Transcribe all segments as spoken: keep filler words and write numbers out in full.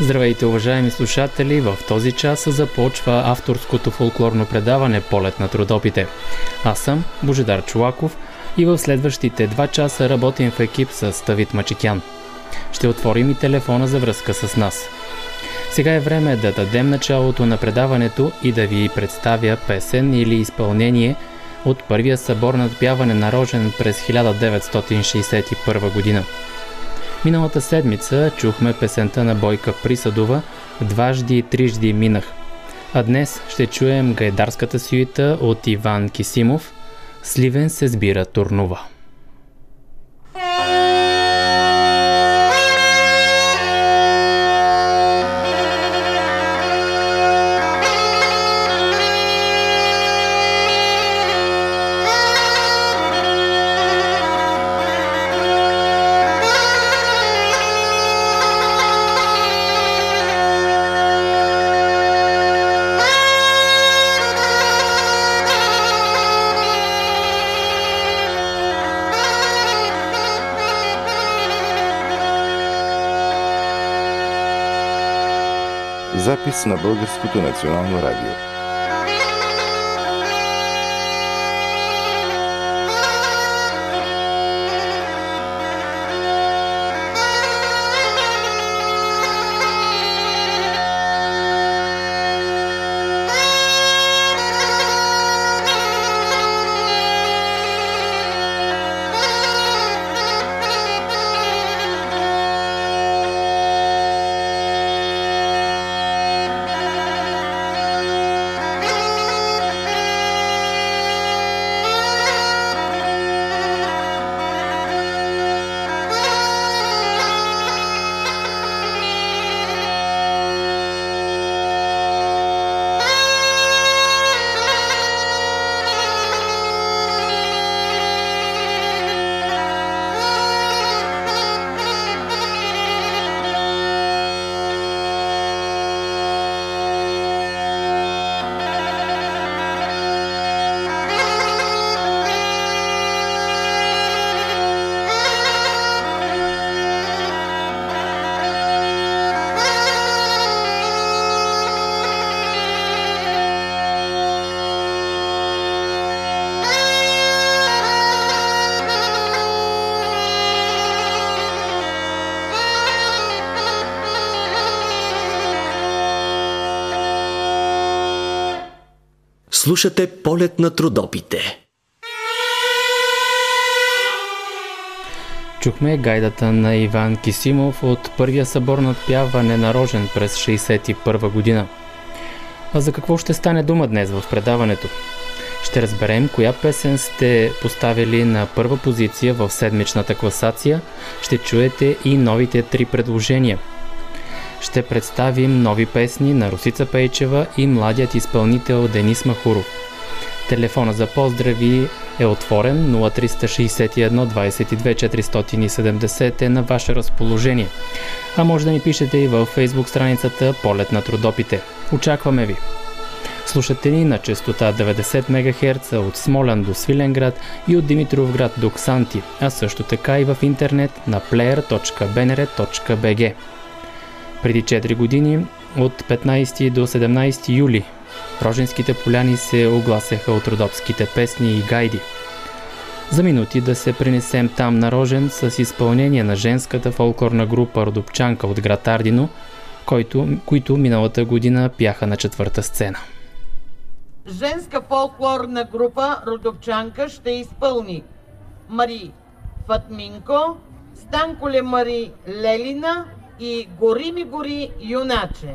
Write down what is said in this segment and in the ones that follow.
Здравейте, уважаеми слушатели! В този час започва авторското фолклорно предаване «Полет над Родопите». Аз съм Божидар Чулаков и в следващите два часа работим в екип с Тавид Мачекян. Ще отворим и телефона за връзка с нас. Сега е време да дадем началото на предаването и да ви представя песен или изпълнение от първия събор надпяване на Рожен през хиляда деветстотин шейсет и първа година. Миналата седмица чухме песента на Бойка Присадова «Дважди и трижди минах», а днес ще чуем гайдарската сюита от Иван Кисимов «Сливен се сбира Турнова». Запис на Българското национално радио. Слушате «Полет над Родопите». Чухме гайдата на Иван Кисимов от първия събор надпяване на Рожен през шейсет и първа година. А за какво ще стане дума днес в предаването? Ще разберем коя песен сте поставили на първа позиция в седмичната класация. Ще чуете и новите три предложения. Ще представим нови песни на Русица Пейчева и младият изпълнител Денис Махуров. Телефона за поздрави е отворен, нула три шест едно двайсет и две четиристотин и седемдесет е на ваше разположение. А може да ни пишете и във Facebook страницата «Полет над Родопите». Очакваме ви! Слушате ни на частота деветдесет мегахерца от Смолян до Свиленград и от Димитровград до Ксанти, а също така и в интернет на плеер точка бнр точка бг. Преди четири години, от петнайсети до седемнайсети юли, роженските поляни се огласяха от родопските песни и гайди. За минути да се пренесем там на Рожен с изпълнение на женската фолклорна група Родопчанка от град Ардино, който, които миналата година пяха на четвърта сцена. Женска фолклорна група Родопчанка ще изпълни Мари Фатминко, Станколе Мари Лелина и Гори ми гори юначе.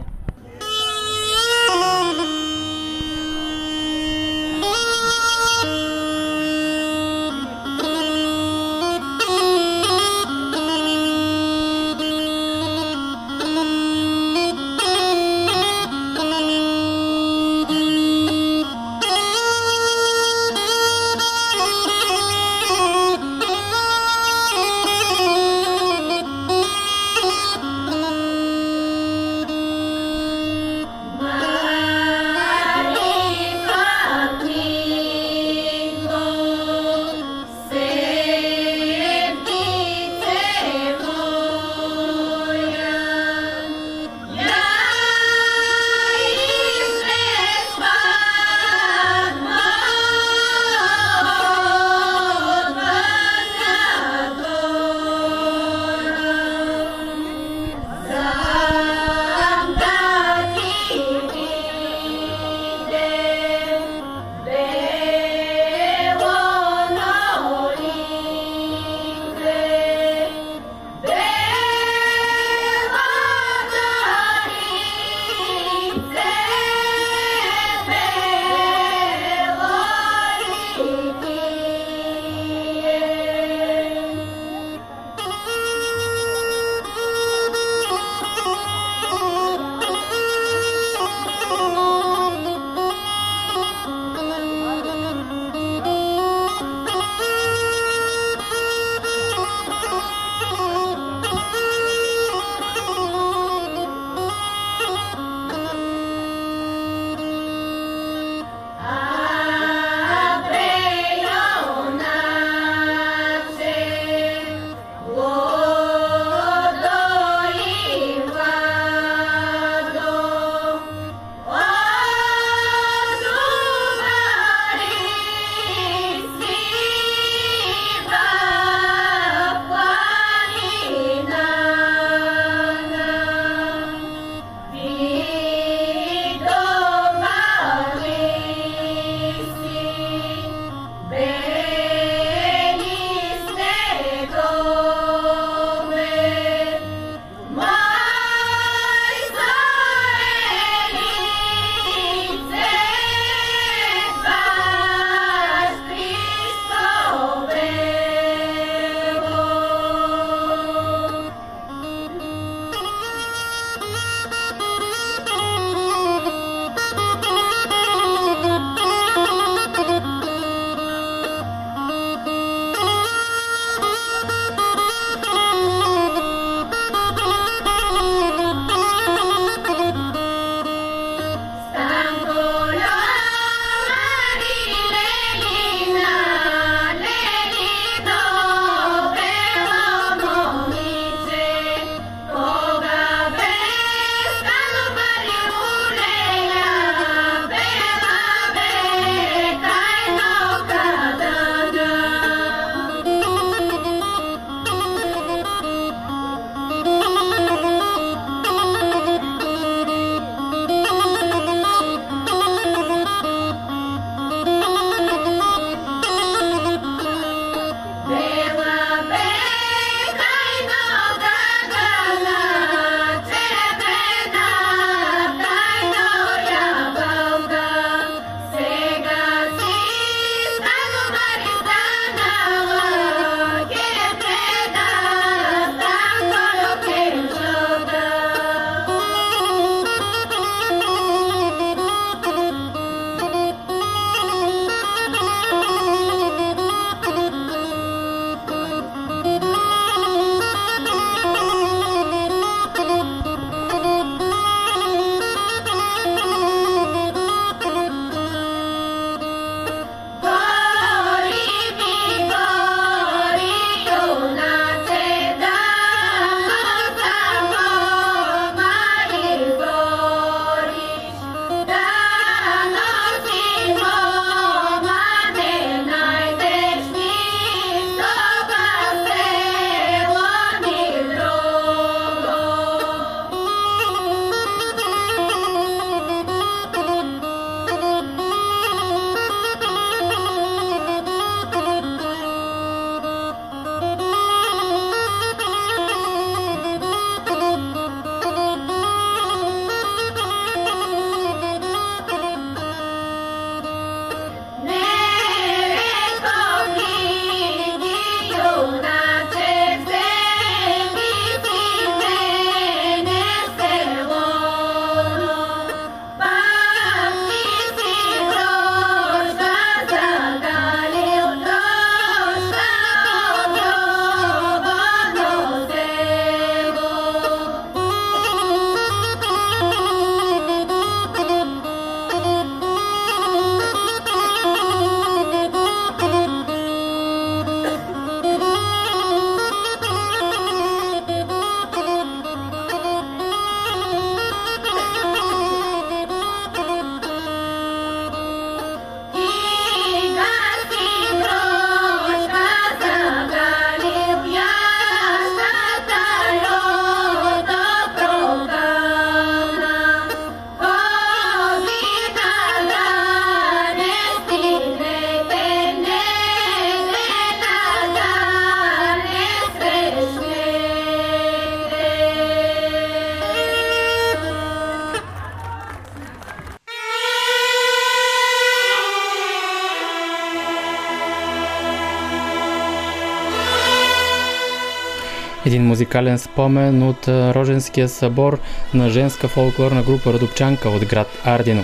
един музикален спомен от Роженския събор на женска фолклорна група Родопчанка от град Ардино.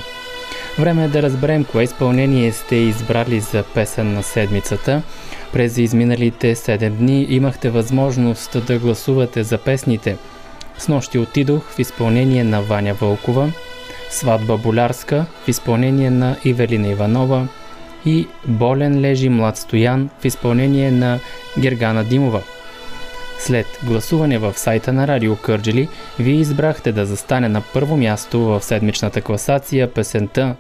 Време е да разберем кое изпълнение сте избрали за песен на седмицата. През изминалите седем дни имахте възможност да гласувате за песните. Снощи отидох в изпълнение на Ваня Вълкова, Сватба болярска в изпълнение на Ивелина Иванова и Болен лежи млад Стоян в изпълнение на Гергана Димова. След гласуване в сайта на Радио Кърджали, вие избрахте да застане на първо място в седмичната класация песента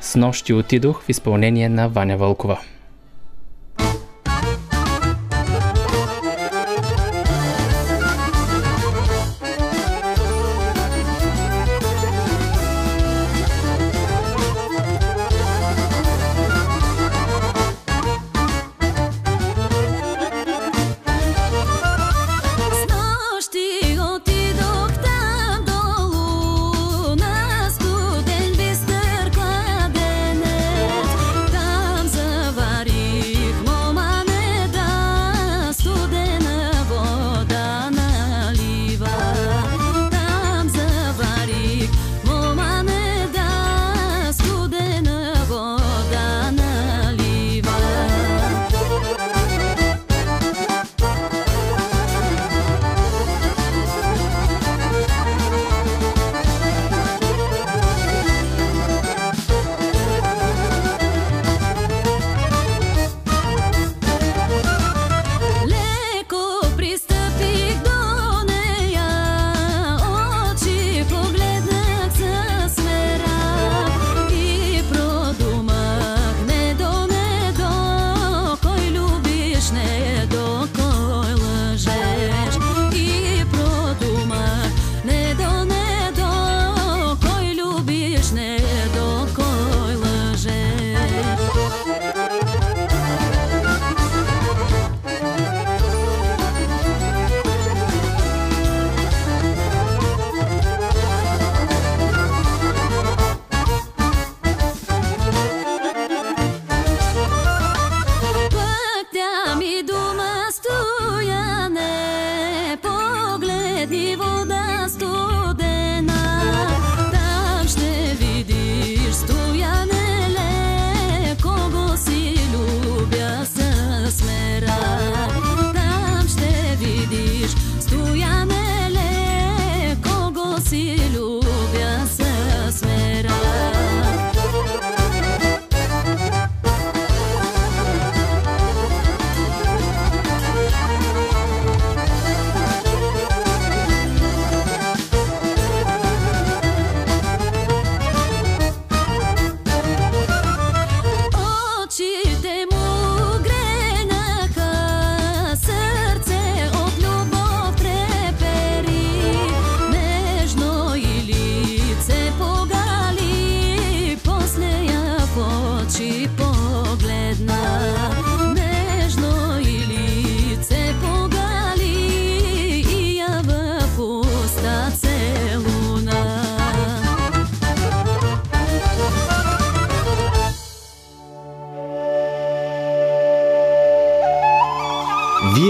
«Снощи отидох» в изпълнение на Ваня Вълкова.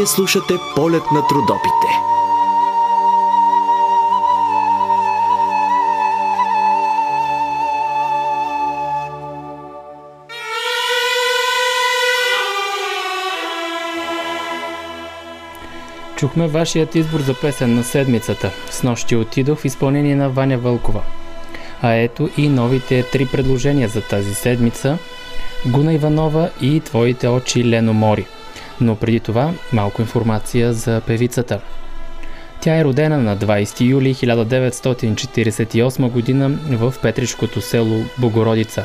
Слушате полет над Родопите. Чухме вашият избор за песен на седмицата. Снощи отидох в изпълнение на Ваня Вълкова. А ето и новите три предложения за тази седмица. Гуна Иванова и Твоите очи, Лено Мори. Но преди това малко информация за певицата. Тя е родена на двайсети юли хиляда деветстотин четирийсет и осма година в петричкото село Богородица.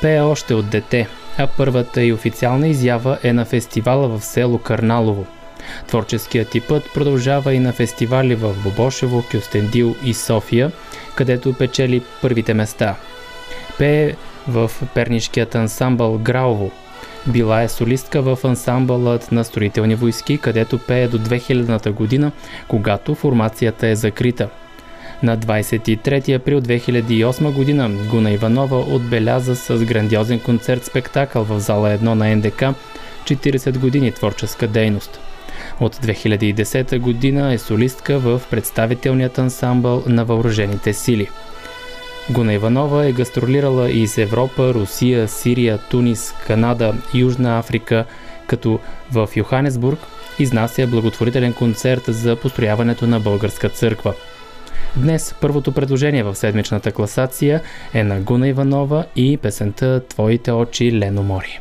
Пее още от дете, а първата и официална изява е на фестивала в село Кърналово. Творческият ти път продължава и на фестивали в Бобошево, Кюстендил и София, където печели първите места. Пее в пернишкият ансамбъл Граово. Била е солистка в ансамбълът на Строителни войски, където пее до две хилядната година, когато формацията е закрита. На двайсет и трети април две хиляди и осма година Гуна Иванова отбеляза с грандиозен концерт-спектакъл в зала едно на ен де ка четирийсет години творческа дейност. От две хиляди и десета година е солистка в представителният ансамбъл на въоръжените сили. Гуна Иванова е гастролирала и с Европа, Русия, Сирия, Тунис, Канада, Южна Африка, като в Йоханесбург изнася благотворителен концерт за построяването на българска църква. Днес първото предложение в седмичната класация е на Гуна Иванова и песента «Твоите очи, Лено море».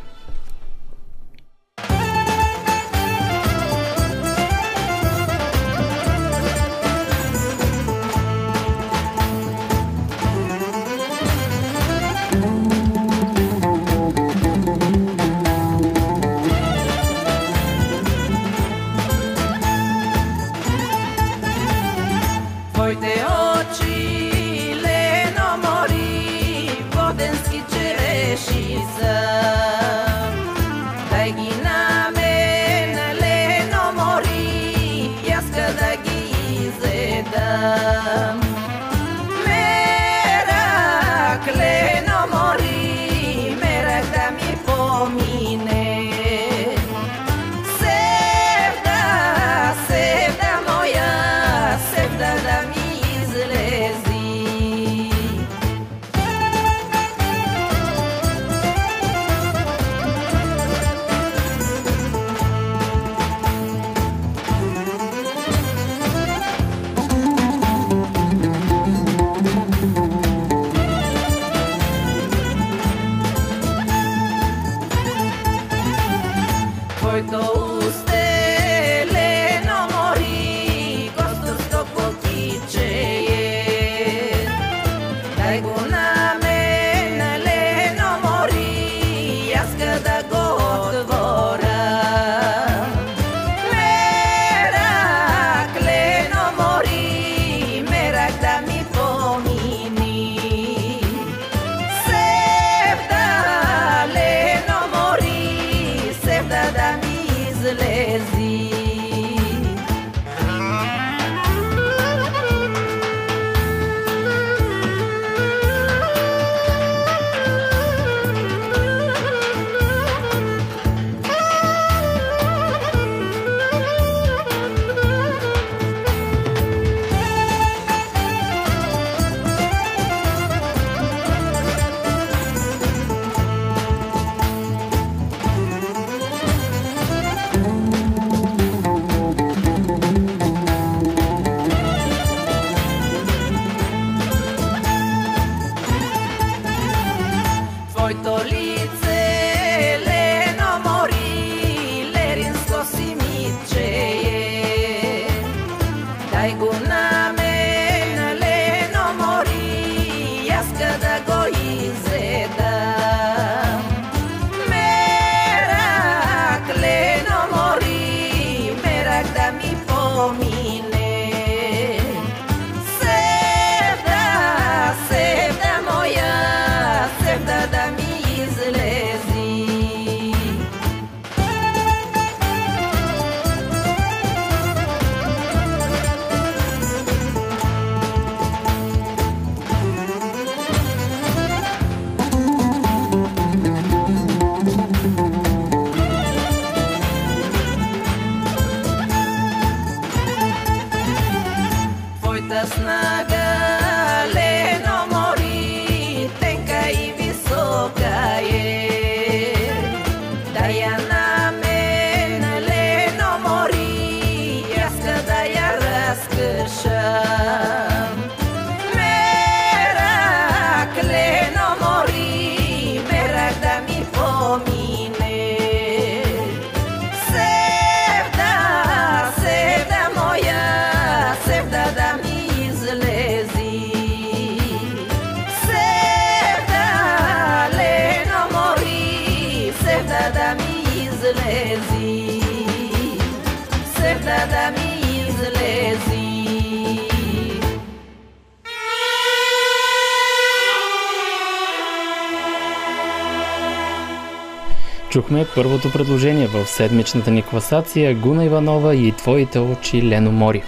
Чухме първото предложение в седмичната ни класация Гуна Иванова и «Твоите очи, Лено море».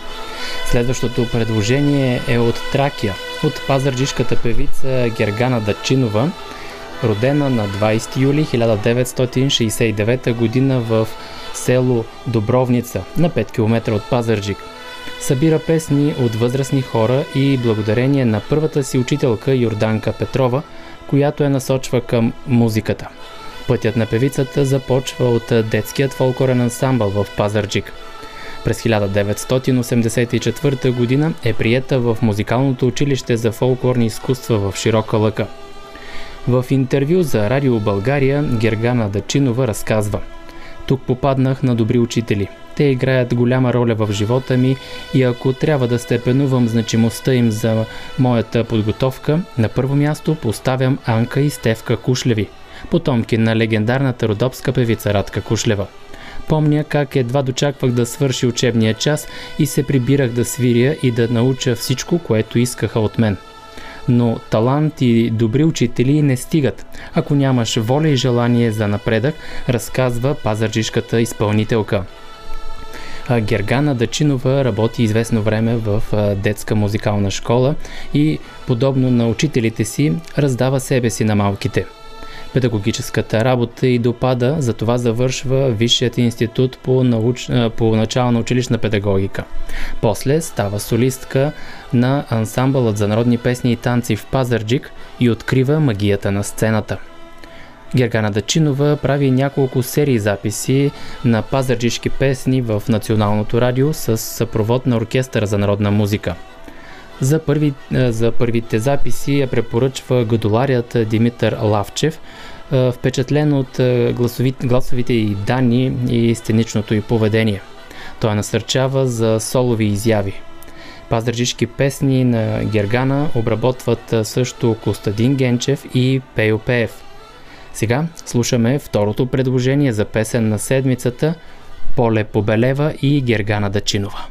Следващото предложение е от Тракия, от пазарджишката певица Гергана Дачинова, родена на двайсети юли хиляда деветстотин шейсет и девета година в село Добровница, на пет километра от Пазарджик. Събира песни от възрастни хора и благодарение на първата си учителка Йорданка Петрова, която я насочва към музиката. Пътят на певицата започва от детският фолклорен ансамбъл в Пазарджик. През хиляда деветстотин осемдесет и четвърта година е приета в Музикалното училище за фолклорни изкуства в Широка Лъка. В интервю за Радио България Гергана Дачинова разказва: тук попаднах на добри учители. Те играят голяма роля в живота ми и ако трябва да степенувам значимостта им за моята подготовка, на първо място поставям Анка и Стевка Кушлеви, потомки на легендарната родопска певица Радка Кушлева. Помня как едва дочаквах да свърши учебния час и се прибирах да свиря и да науча всичко, което искаха от мен. Но талант и добри учители не стигат, ако нямаш воля и желание за напредък, разказва пазарджишката изпълнителка. Гергана Дачинова работи известно време в детска музикална школа и, подобно на учителите си, раздава себе си на малките. Педагогическата работа и допада, затова завършва Висшият институт по, науч... по начална училищна педагогика. После става солистка на ансамбълът за народни песни и танци в Пазарджик и открива магията на сцената. Гергана Дачинова прави няколко серии записи на пазарджишки песни в Националното радио с съпровод на Оркестъра за народна музика. За, първи, за първите записи я препоръчва гъдоларят Димитър Лавчев, впечатлен от гласовите, гласовите и данни и сценичното й поведение. Той насърчава за солови изяви. Пазарджишки песни на Гергана обработват също Костадин Генчев и Пейо Пеев. Сега слушаме второто предложение за песен на седмицата Поле Побелева и Гергана Дачинова.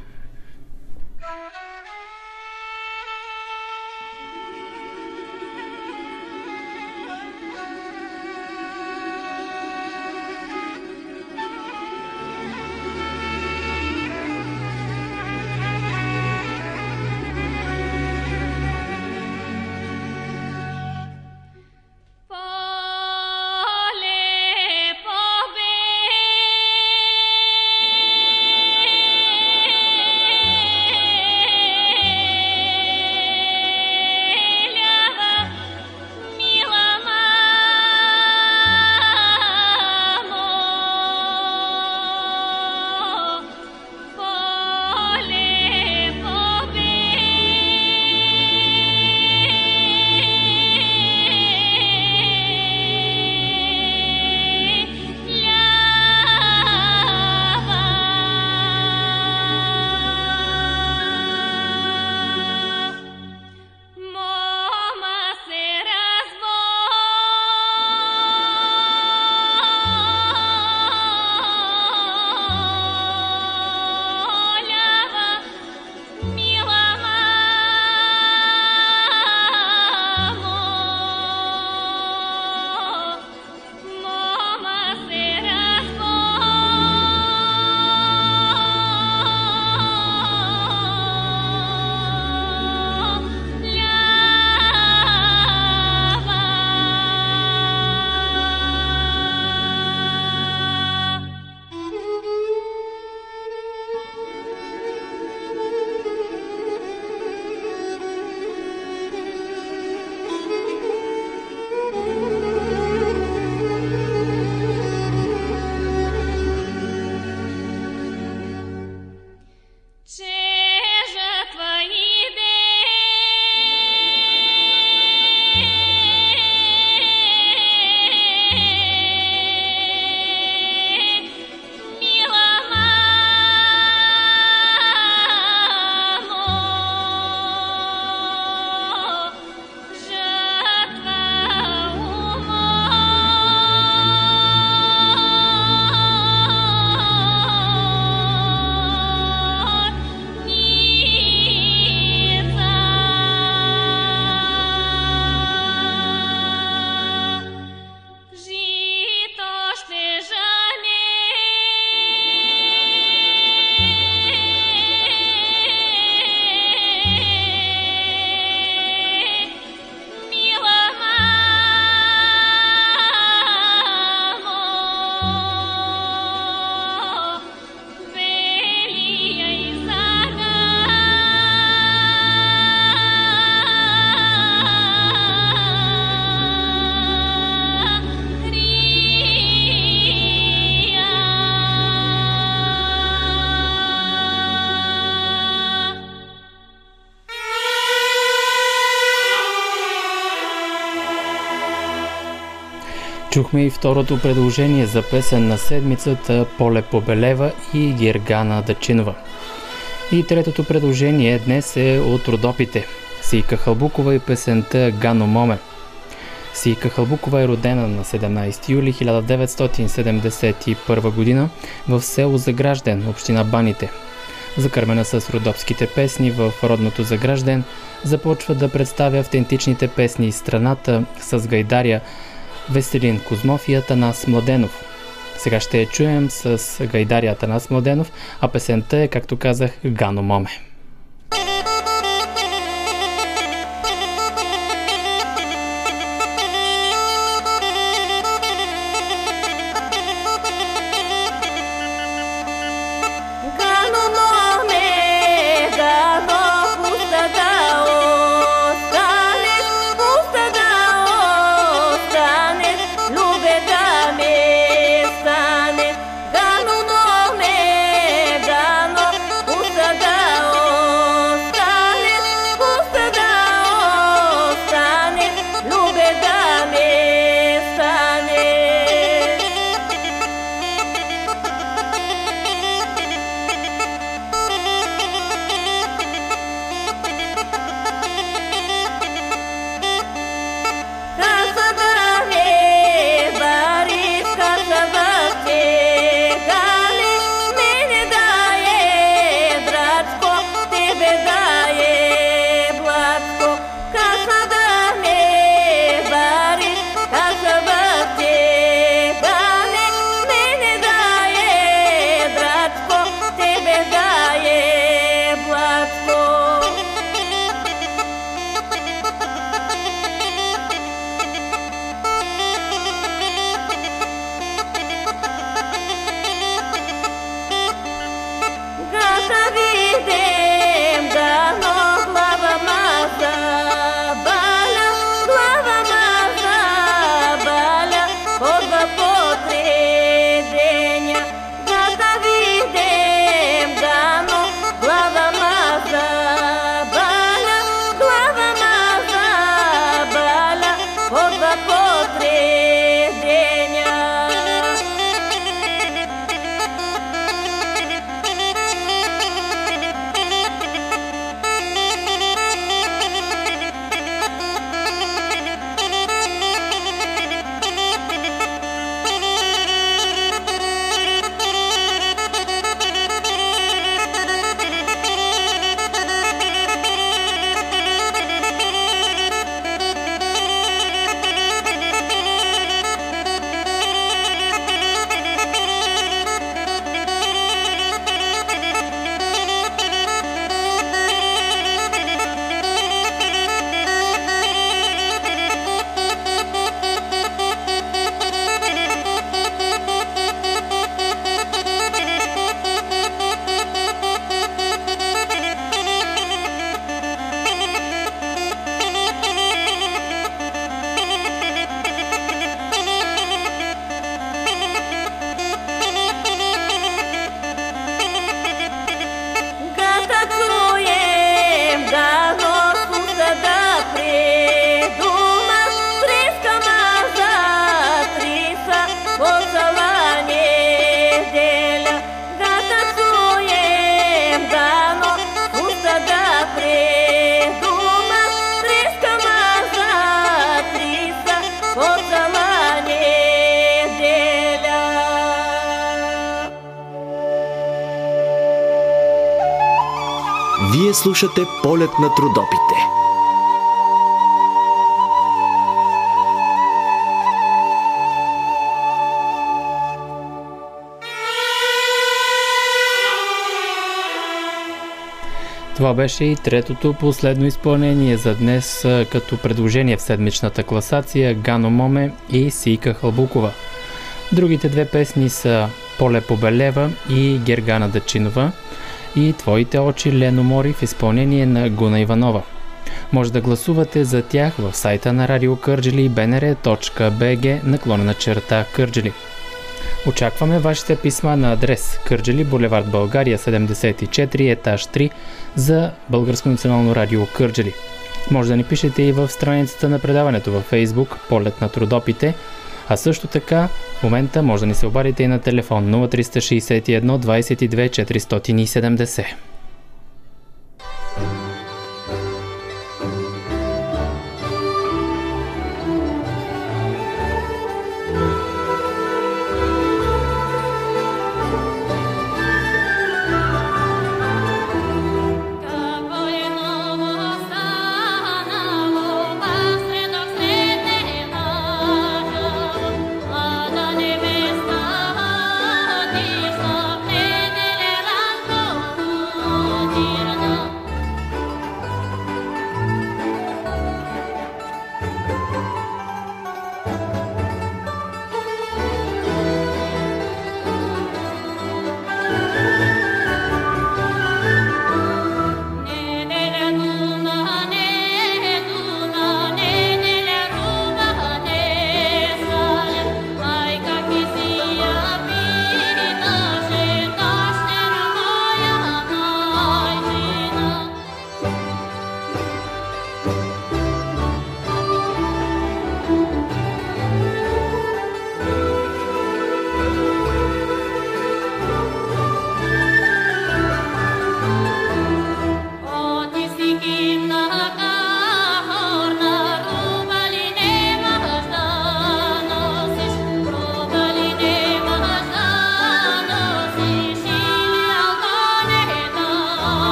Чухме и второто предложение за песен на седмицата Поле Побелева и Гергана Дачинова. И третото предложение днес е от Родопите. Сийка Хълбукова и песента Гано Моме. Сийка Хълбукова е родена на седемнадесети юли хиляда деветстотин седемдесет и първа година в село Загражден, община Баните. Закърмена с родопските песни в родното Загражден, започва да представя автентичните песни из страната с гайдаря Веселин Кузмов и Атанас Младенов. Сега ще я чуем с гайдаря Атанас Младенов, а песента е, както казах, Гано Моме. Слушате Полет над Родопите. Това беше и третото последно изпълнение за днес като предложение в седмичната класация Гано Моме и Сийка Хълбукова. Другите две песни са Поле Побелева и Гергана Дачинова и Твоите очи, Лено Мори, в изпълнение на Гуна Иванова. Може да гласувате за тях в сайта на Радио Кърджали би ен ер точка би джи наклонена черта Кърджали. Очакваме вашите писма на адрес Кърджали, булевард България седемдесет и четири, етаж три за Българско национално радио Кърджали. Може да ни пишете и в страницата на предаването във Facebook Полет над Родопите, А също така, в момента може да ни се обадите и на телефон нула три шест едно двайсет и две четиристотин и седемдесет.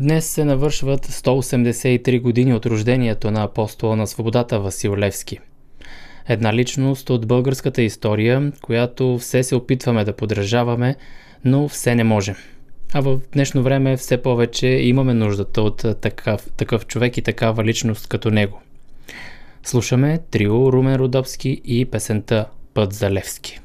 Днес се навършват сто осемдесет и три години от рождението на апостола на свободата Васил Левски. Една личност от българската история, която все се опитваме да поддържаваме, но все не можем. А в днешно време все повече имаме нуждата от такъв, такъв човек и такава личност като него. Слушаме трио Румен Родопски и песента «Път за Левски».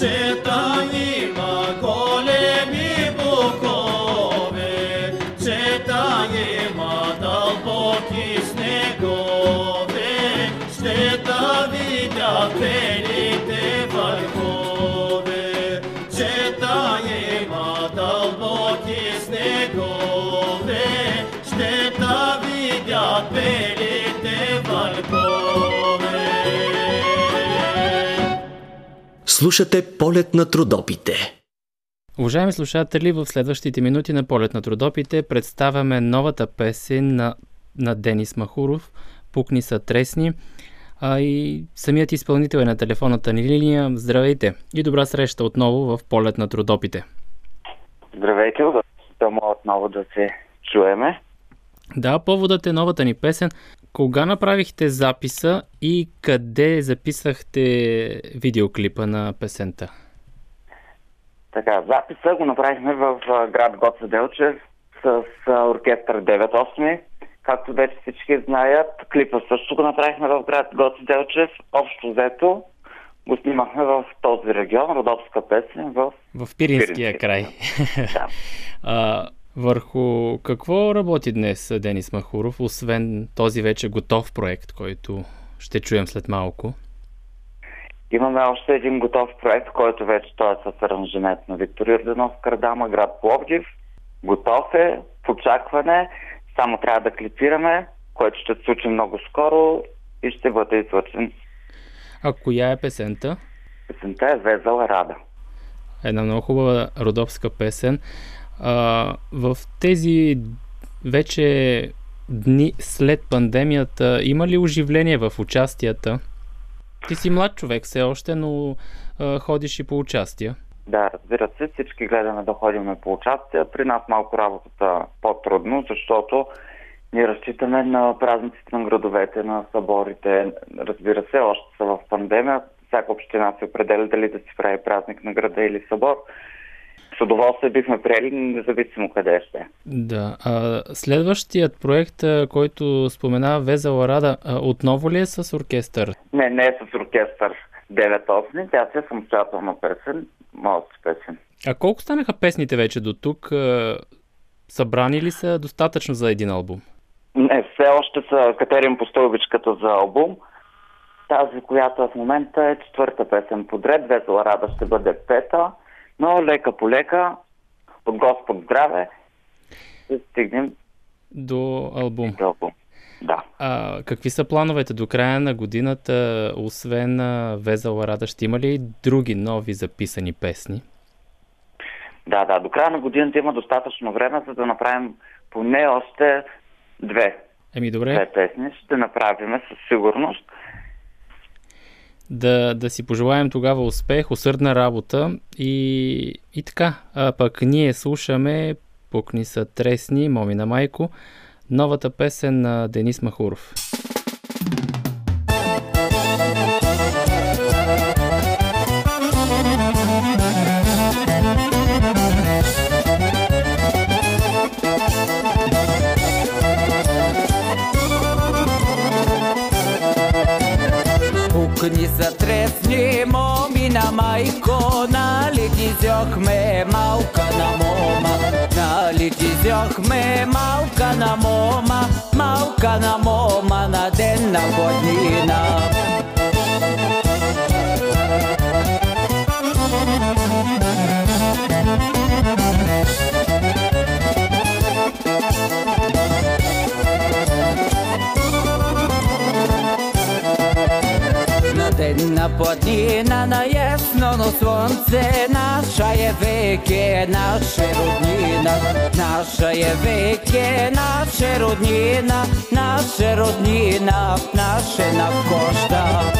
Читанима големи букви. тая дълбоки снегове, ще та видят белите върхове. Слушате Полет над Родопите. Уважаеми слушатели, в следващите минути на Полет над Родопите представяме новата песен на, на Денис Махуров "Пукни са тресни", а и самият изпълнител е на телефонната ни линия. Здравейте и добра среща отново в Полет над Родопите. Здравейте, удачно отново да се чуеме. Да, поводът е новата ни песен. Кога направихте записа и къде записахте видеоклипа на песента? Така, записа го направихме в град Гоце Делчев с оркестър девет осем. Както вече всички знаят, клипа също го направихме в град Гоце Делчев. Общо взето го снимахме в този регион, родопска песен, в, в Пиринския край. Да. А, върху какво работи днес Денис Махуров, освен този вече готов проект, който ще чуем след малко? Имаме още един готов проект, който вече той е с аранжимент на Виктор Йорданов Кардама, град Пловдив. Готов е, в очакване. Само трябва да клипираме, което ще се случи много скоро и ще бъде излъчен. А коя е песента? Песента е "Везела Рада". Една много хубава родопска песен. А, в тези вече дни след пандемията има ли оживление в участията? Ти си млад човек все още, но а, ходиш и по участия. Да, разбира се, всички гледаме да ходим по участия. При нас малко работата по-трудно, защото ние разчитаме на празниците на градовете, на съборите. Разбира се, още са в пандемия. Всяка община се определя дали да си прави празник на града или събор. С удоволствие бихме приели, независимо къде ще. Да. А следващият проект, който спомена, "Везела Рада", отново ли е с оркестър? Не, не е с оркестър девет осем. Тя си е самостоятелна песен. Малко песен. А колко станаха песните вече до тук? Събрани ли са достатъчно за един албум? Не, все още са "Катерин по стълбичката" за албум. Тази, която в момента е четвърта песен подред. "Везела Рада" ще бъде пета. Но лека по лека, от Господ здраве, ще стигнем до албум. До албум. Да. А какви са плановете до края на годината, освен "Везела Рада"? Ще има ли и други нови записани песни? Да, да. До края на годината има достатъчно време, за да направим поне още две. Еми, добре. Две песни ще направим със сигурност. Да, да си пожелаем тогава успех, усърдна работа и, и така. А пък ние слушаме "Пукни са тресни", "Момина майко", новата песен на Денис Махуров. Пукни са тресни, момина майко, нали ти зяхме малка на мома, нали ти зяхме малка на мома, малка на мома на ден на година. На планина, на ясноно слънце, наша е веке, наша роднина, наша е веке, наша роднина, наша роднина, наша навкоща.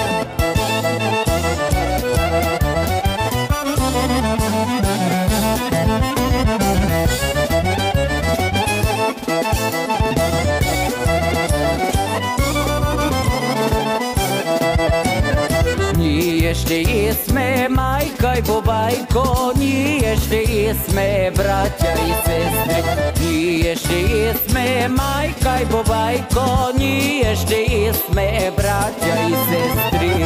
Ние ще и сме майка и бобайко, ние ще и сме братя и сестри. Ние ще и сме майка и бобайко, ние ще и сме братя и сестри.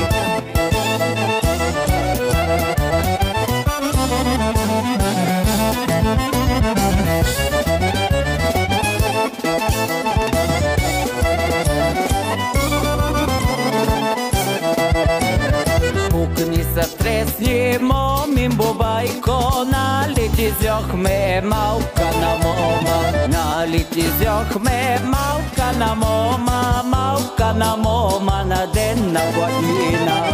Пукни са тресни, момин бобайко, балкона, лети зьохме малка на мома. Налети зьохме малка на мома, малка на мома на ден на година.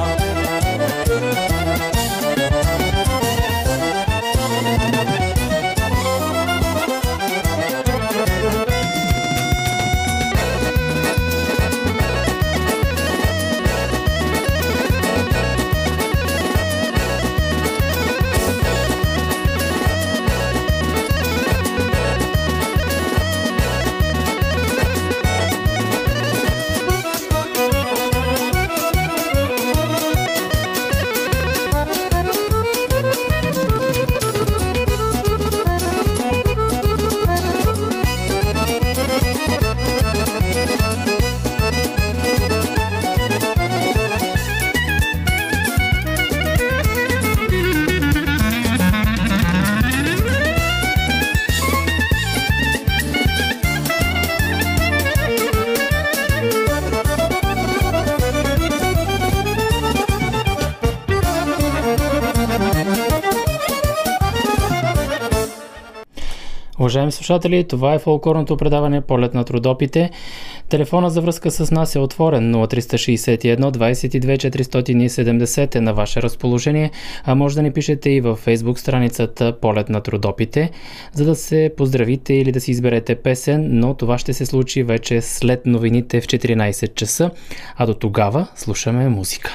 Уважаеми слушатели, това е фолклорното предаване Полет над Родопите. Телефонът за връзка с нас е отворен. Нула триста шейсет и едно двайсет и две четиристотин и седемдесет е на ваше разположение, а може да ни пишете и във Facebook страницата Полет над Родопите, за да се поздравите или да си изберете песен, но това ще се случи вече след новините в четиринайсет часа, а до тогава слушаме музика.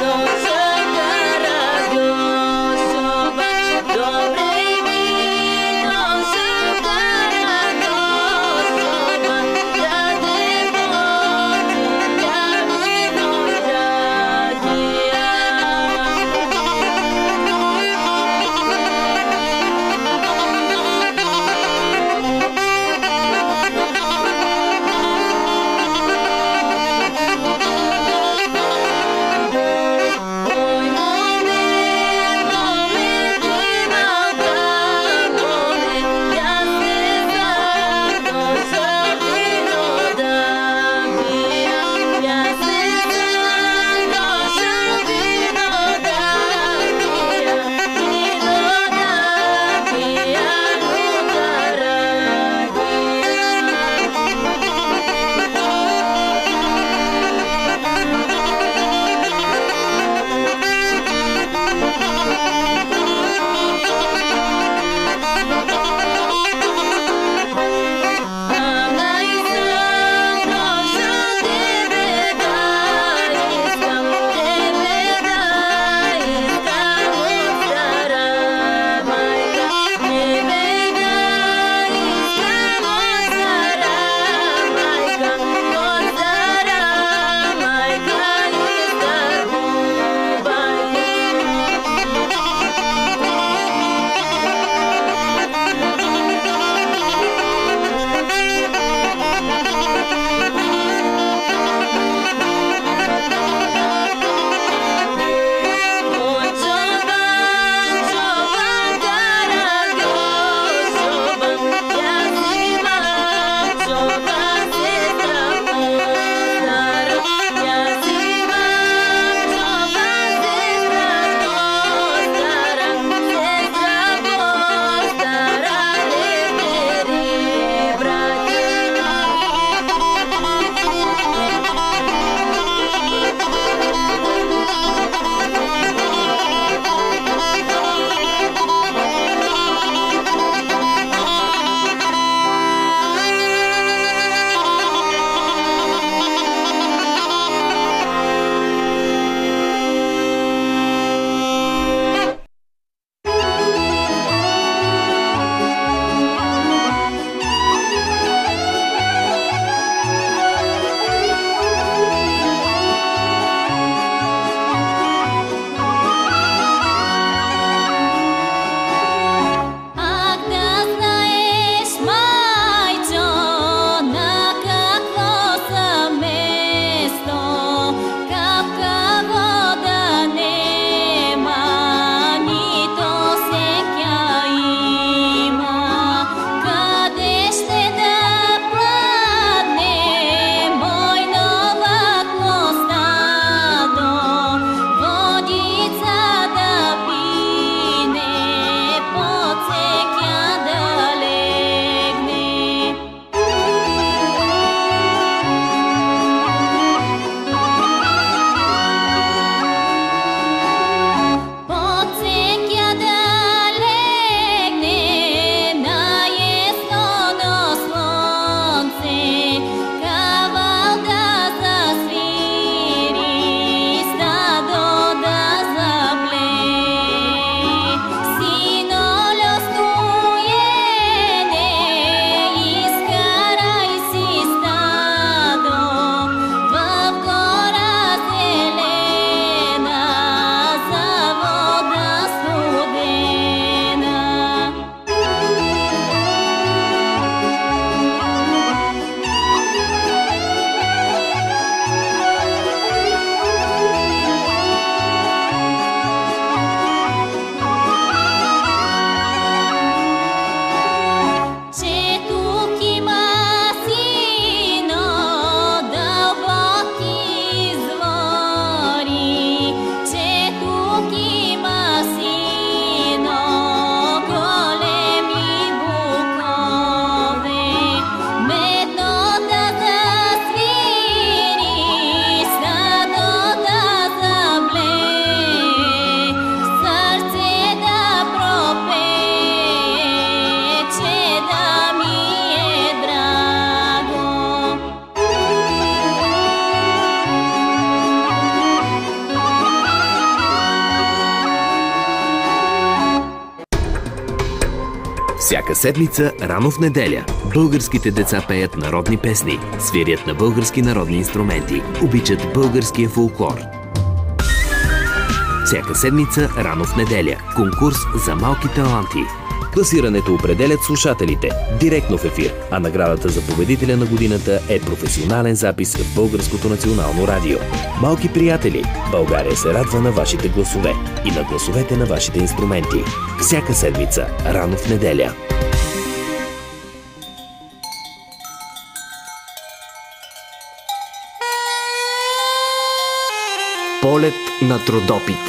Don't Всяка седмица, рано в неделя, българските деца пеят народни песни, свирят на български народни инструменти, обичат българския фолклор. Всяка седмица, рано в неделя, конкурс за малки таланти. Класирането определят слушателите директно в ефир, а наградата за победителя на годината е професионален запис в Българското национално радио. Малки приятели, България се радва на вашите гласове и на гласовете на вашите инструменти. Всяка седмица, рано в неделя. Полет над Родопите.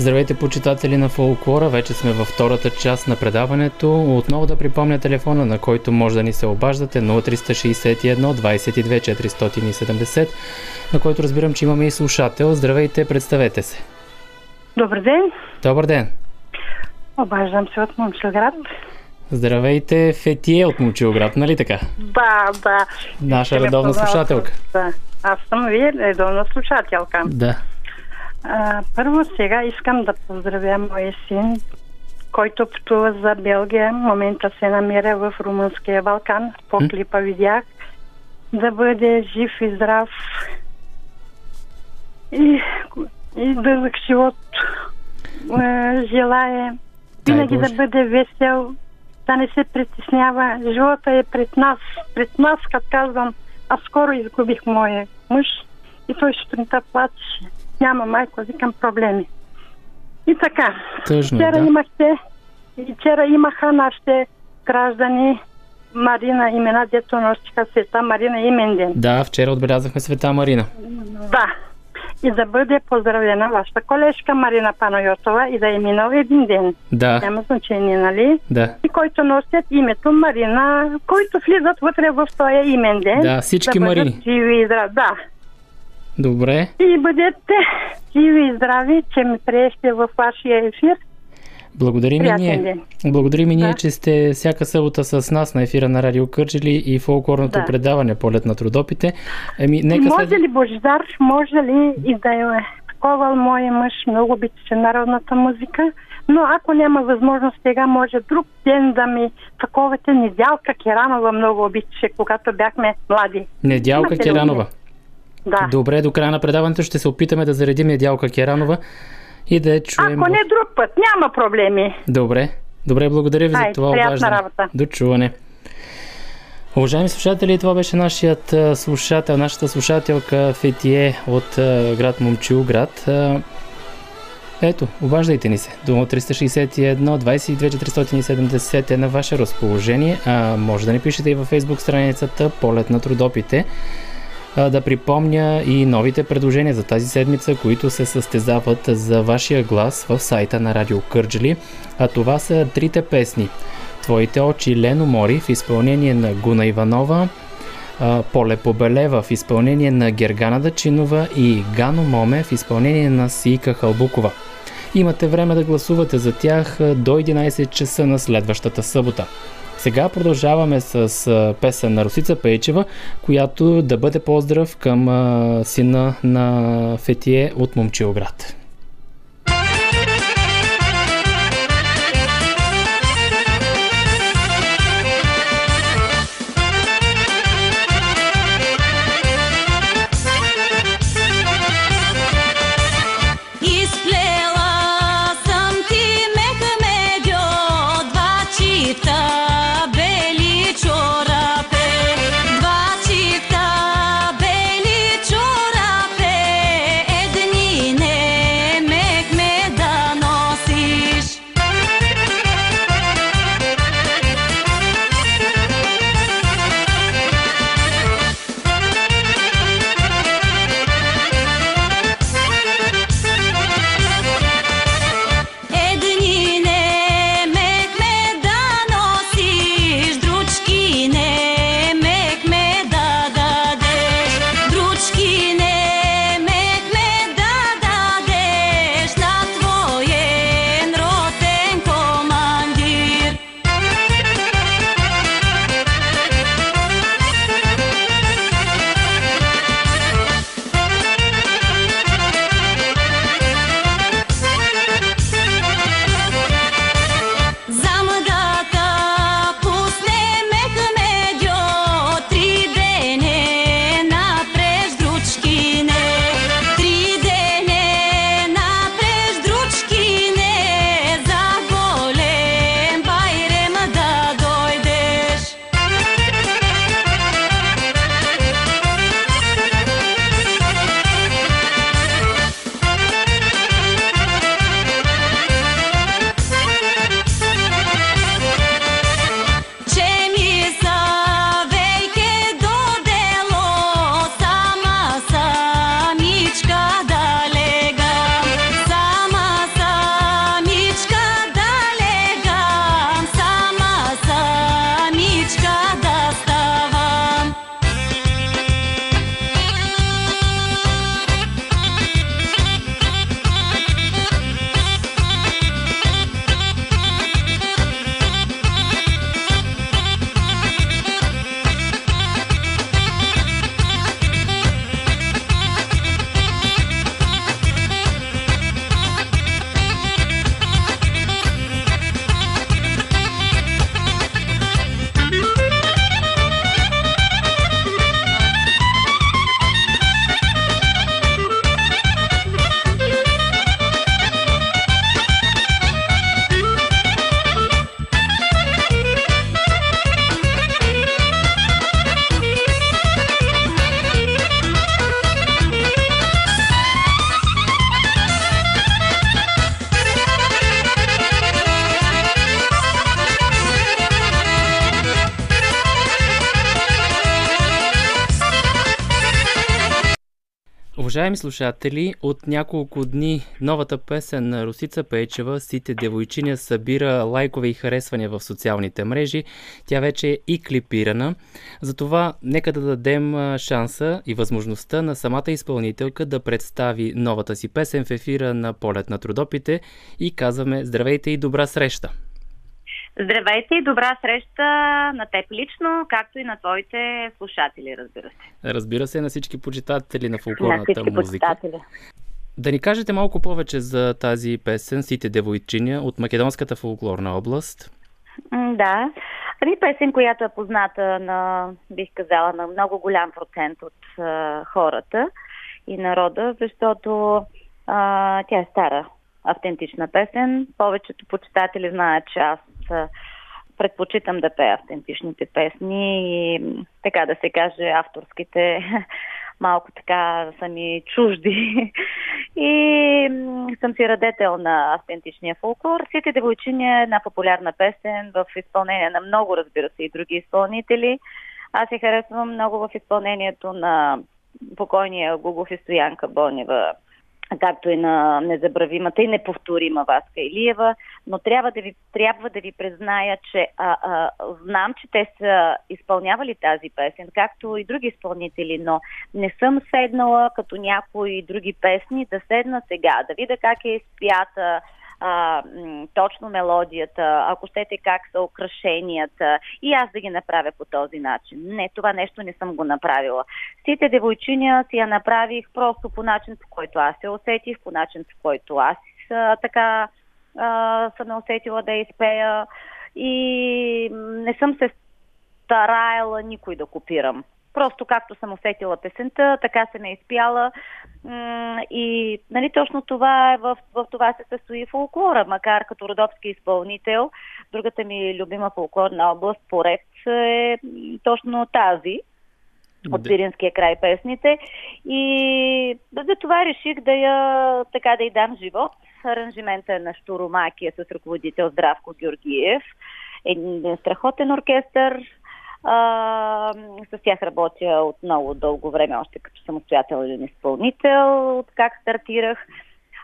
Здравейте, почитатели на фолклора, вече сме във втората част на предаването. Отново да припомня телефона, на който може да ни се обаждате, нула три шест едно двайсет и две четиристотин и седемдесет, на който разбирам, че имаме и слушател. Здравейте, представете се. Добър ден. Добър ден. Обаждам се от Момчилград. Здравейте, Фетие от Момчилград, нали така? Ба, ба. Наша редовна слушателка. Да. Аз съм ви редовна слушателка. Да. А, първо сега искам да поздравя моя син, който пътува за Белгия. В момента се намира в Румънския Балкан. По клипа видях. Да бъде жив и здрав. И, и дълъг живот е, желая. Винаги да бъде весел, да не се притеснява. Живота е пред нас. Пред нас, като казвам, аз скоро изгубих моя мъж и той сутринта плачеше. Няма, майко, викам, проблеми. И така. Тъжно, вчера да. имахте, вчера имаха нашите граждани Марина имена, дето нощиха Света Марина имен ден. Да, вчера отбелязахме Света Марина. Да. И да бъде поздравена вашата колежка Марина Панайотова и да е минал един ден. Да. Няма значение, нали? Да. И който носят името Марина, който влизат вътре в този имен ден. Да, всички да Марини. Живи и здрави. Да. Добре. И бъдете живи и здрави, че ме приехте във вашия ефир. Благодарим и ние. Благодарим и ние, да. че сте всяка събота с нас на ефира на Радио Кърджали и фолклорното да. предаване Полет над Родопите. Еми, нека може след... ли Божидар, може ли и да е таковал мой мъж, много обича народната музика, но ако няма възможност сега, може друг ден да ми таковате. Недялка Керанова много обичаше, когато бяхме млади. Недялка Керанова. Да. Добре, до края на предаването ще се опитаме да заредим Недялка Керанова и да я чуем. Ако не друг път, няма проблеми. Добре, добре, благодаря ви Ай, за това обаждане. До чуване. Уважаеми слушатели, това беше нашият слушател, нашата слушателка Фетие от град Момчилград. Ето, обаждайте ни се. До три шест едно двайсет и две четиристотин и седемдесет е на ваше разположение. А, може да ни пишете и във Фейсбук страницата Полет над Родопите. Да припомня и новите предложения за тази седмица, които се състезават за вашия глас в сайта на Радио Кърджали. А това са трите песни: Твоите очи, Лено Мори в изпълнение на Гуна Иванова, Поле побелева в изпълнение на Гергана Дачинова и Гано Моме в изпълнение на Сийка Хълбукова. Имате време да гласувате за тях до единайсет часа на следващата събота. Сега продължаваме с песен на Русица Пейчева, която да бъде поздрав към сина на Фетие от Момчилград. Уважаеми слушатели, от няколко дни новата песен на Русица Пейчева "Сите девойчиня" събира лайкове и харесвания в социалните мрежи. Тя вече е и клипирана. Затова нека да дадем шанса и възможността на самата изпълнителка да представи новата си песен в ефира на Полет над Родопите и казваме здравейте и добра среща! Здравейте и добра среща на теб лично, както и на твоите слушатели, разбира се. Разбира се, на всички почитатели на фолклорната на музика. Да ни кажете малко повече за тази песен "Сите девойчиня" от македонската фолклорна област. Да, ами песен, която е позната на, бих казала, на много голям процент от а, хората и народа, защото а, тя е стара, автентична песен. Повечето почитатели знаят, че аз предпочитам да пея автентичните песни и, така да се каже, авторските малко така са ми чужди. И съм си радетел на автентичния фолклор. "Сите девойчиня" е една популярна песен в изпълнение на много, разбира се, и други изпълнители. Аз се харесвам много в изпълнението на покойния Гугов и Стоянка Бонева, както и на незабравимата и неповторима Васка Илиева, но трябва да ви, трябва да ви призная, че а, а, знам, че те са изпълнявали тази песен, както и други изпълнители, но не съм седнала като някои други песни, да седна сега, да видя как е изпята а, м, точно мелодията, ако щете как са украшенията и аз да ги направя по този начин. Не, това нещо не съм го направила. "Сите девойчиня" си я направих просто по начин, по който аз се усетих, по начин, по който аз а, така а, съм усетила да изпея и не съм се стараела никой да копирам. Просто както съм усетила песента, така се ме изпяла и нали, точно това е в, в това се състои фолклора, макар като родопски изпълнител. Другата ми любима фолклорна област поред е точно тази, от Пиринския край песните. И за това реших да я, така да й дам живот. Аранжимента на Штуромакия с ръководител Здравко Георгиев. Един страхотен оркестър. А, с тях работя от много дълго време, още като самостоятелен изпълнител, от как стартирах.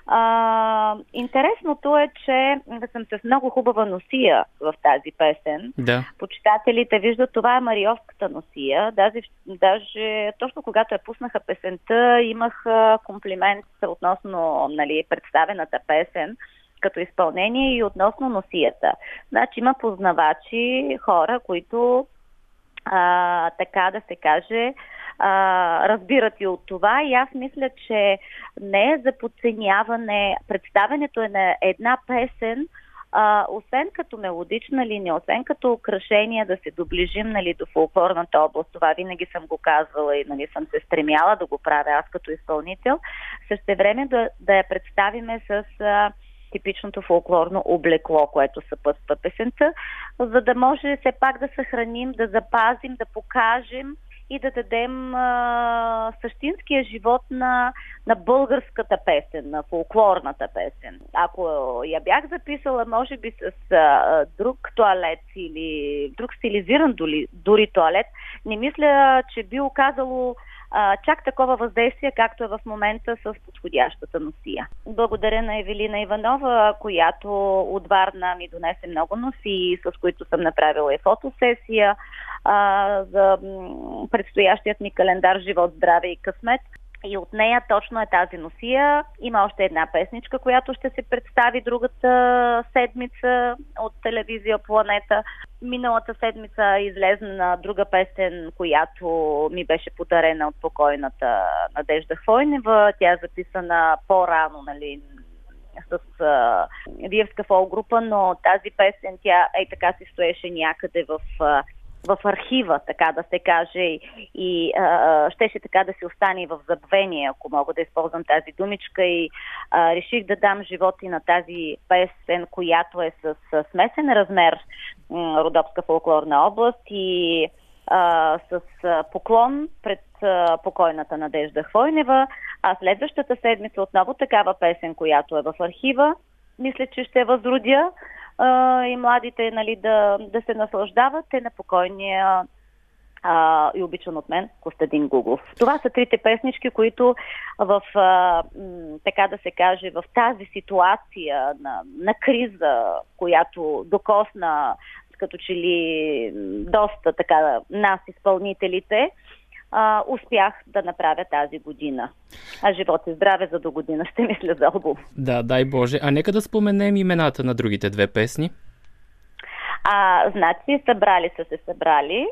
А, интересното е, че съм с много хубава носия в тази песен. Да. Почитателите виждат, това е мариовската носия. Даже, даже точно когато я пуснаха песента, имах комплимент относно, нали, представената песен като изпълнение и относно носията. Значи има познавачи, хора, които А, така да се каже, а, разбират и от това и аз мисля, че не е за подценяване представенето е на една песен, а, освен като мелодична линия, освен като украшение да се доближим, нали, до фолклорната област, това винаги съм го казвала и, нали, съм се стремяла да го правя аз като изпълнител, същевременно да, да я представиме с а, типичното фолклорно облекло, което съпътства песента, за да може все пак да съхраним, да запазим, да покажем и да дадем а, същинския живот на, на българската песен, на фолклорната песен. Ако я бях записала, може би с а, друг туалет или друг стилизиран доли, дори туалет, не мисля, че би оказало А, чак такова въздействие, както е в момента с подходящата носия. Благодаря на Ивелина Иванова, която от Варна ми донесе много носии, с които съм направила и фотосесия а, за предстоящият ми календар "Живот, здраве и късмет". И от нея точно е тази носия. Има още една песничка, която ще се представи другата седмица от телевизия "Планета". Миналата седмица излезна друга песен, която ми беше подарена от покойната Надежда Хвойнева. Тя е записана по-рано, нали, с а, виевска фолк-група, но тази песен, тя ей така си стоеше някъде в... А, в архива, така да се каже, и а, щеше така да се остане в забвение, ако мога да използвам тази думичка и а, реших да дам живот и на тази песен, която е с, с смесен размер м, родопска фолклорна област и а, с а, поклон пред а, покойната Надежда Хвойнева, а следващата седмица отново такава песен, която е в архива. Мисля, че ще възродя и младите, нали, да, да се наслаждават е на покойния а, и обичан от мен Костадин Гугов. Това са трите песнички, които в, а, м, така да се каже, в тази ситуация на, на криза, която докосна като че ли доста така нас, изпълнителите, а, успях да направя тази година. А живот и здраве за до година ще мисля за албум. Да, дай Боже. А нека да споменем имената на другите две песни. А, значи, събрали са се събрали.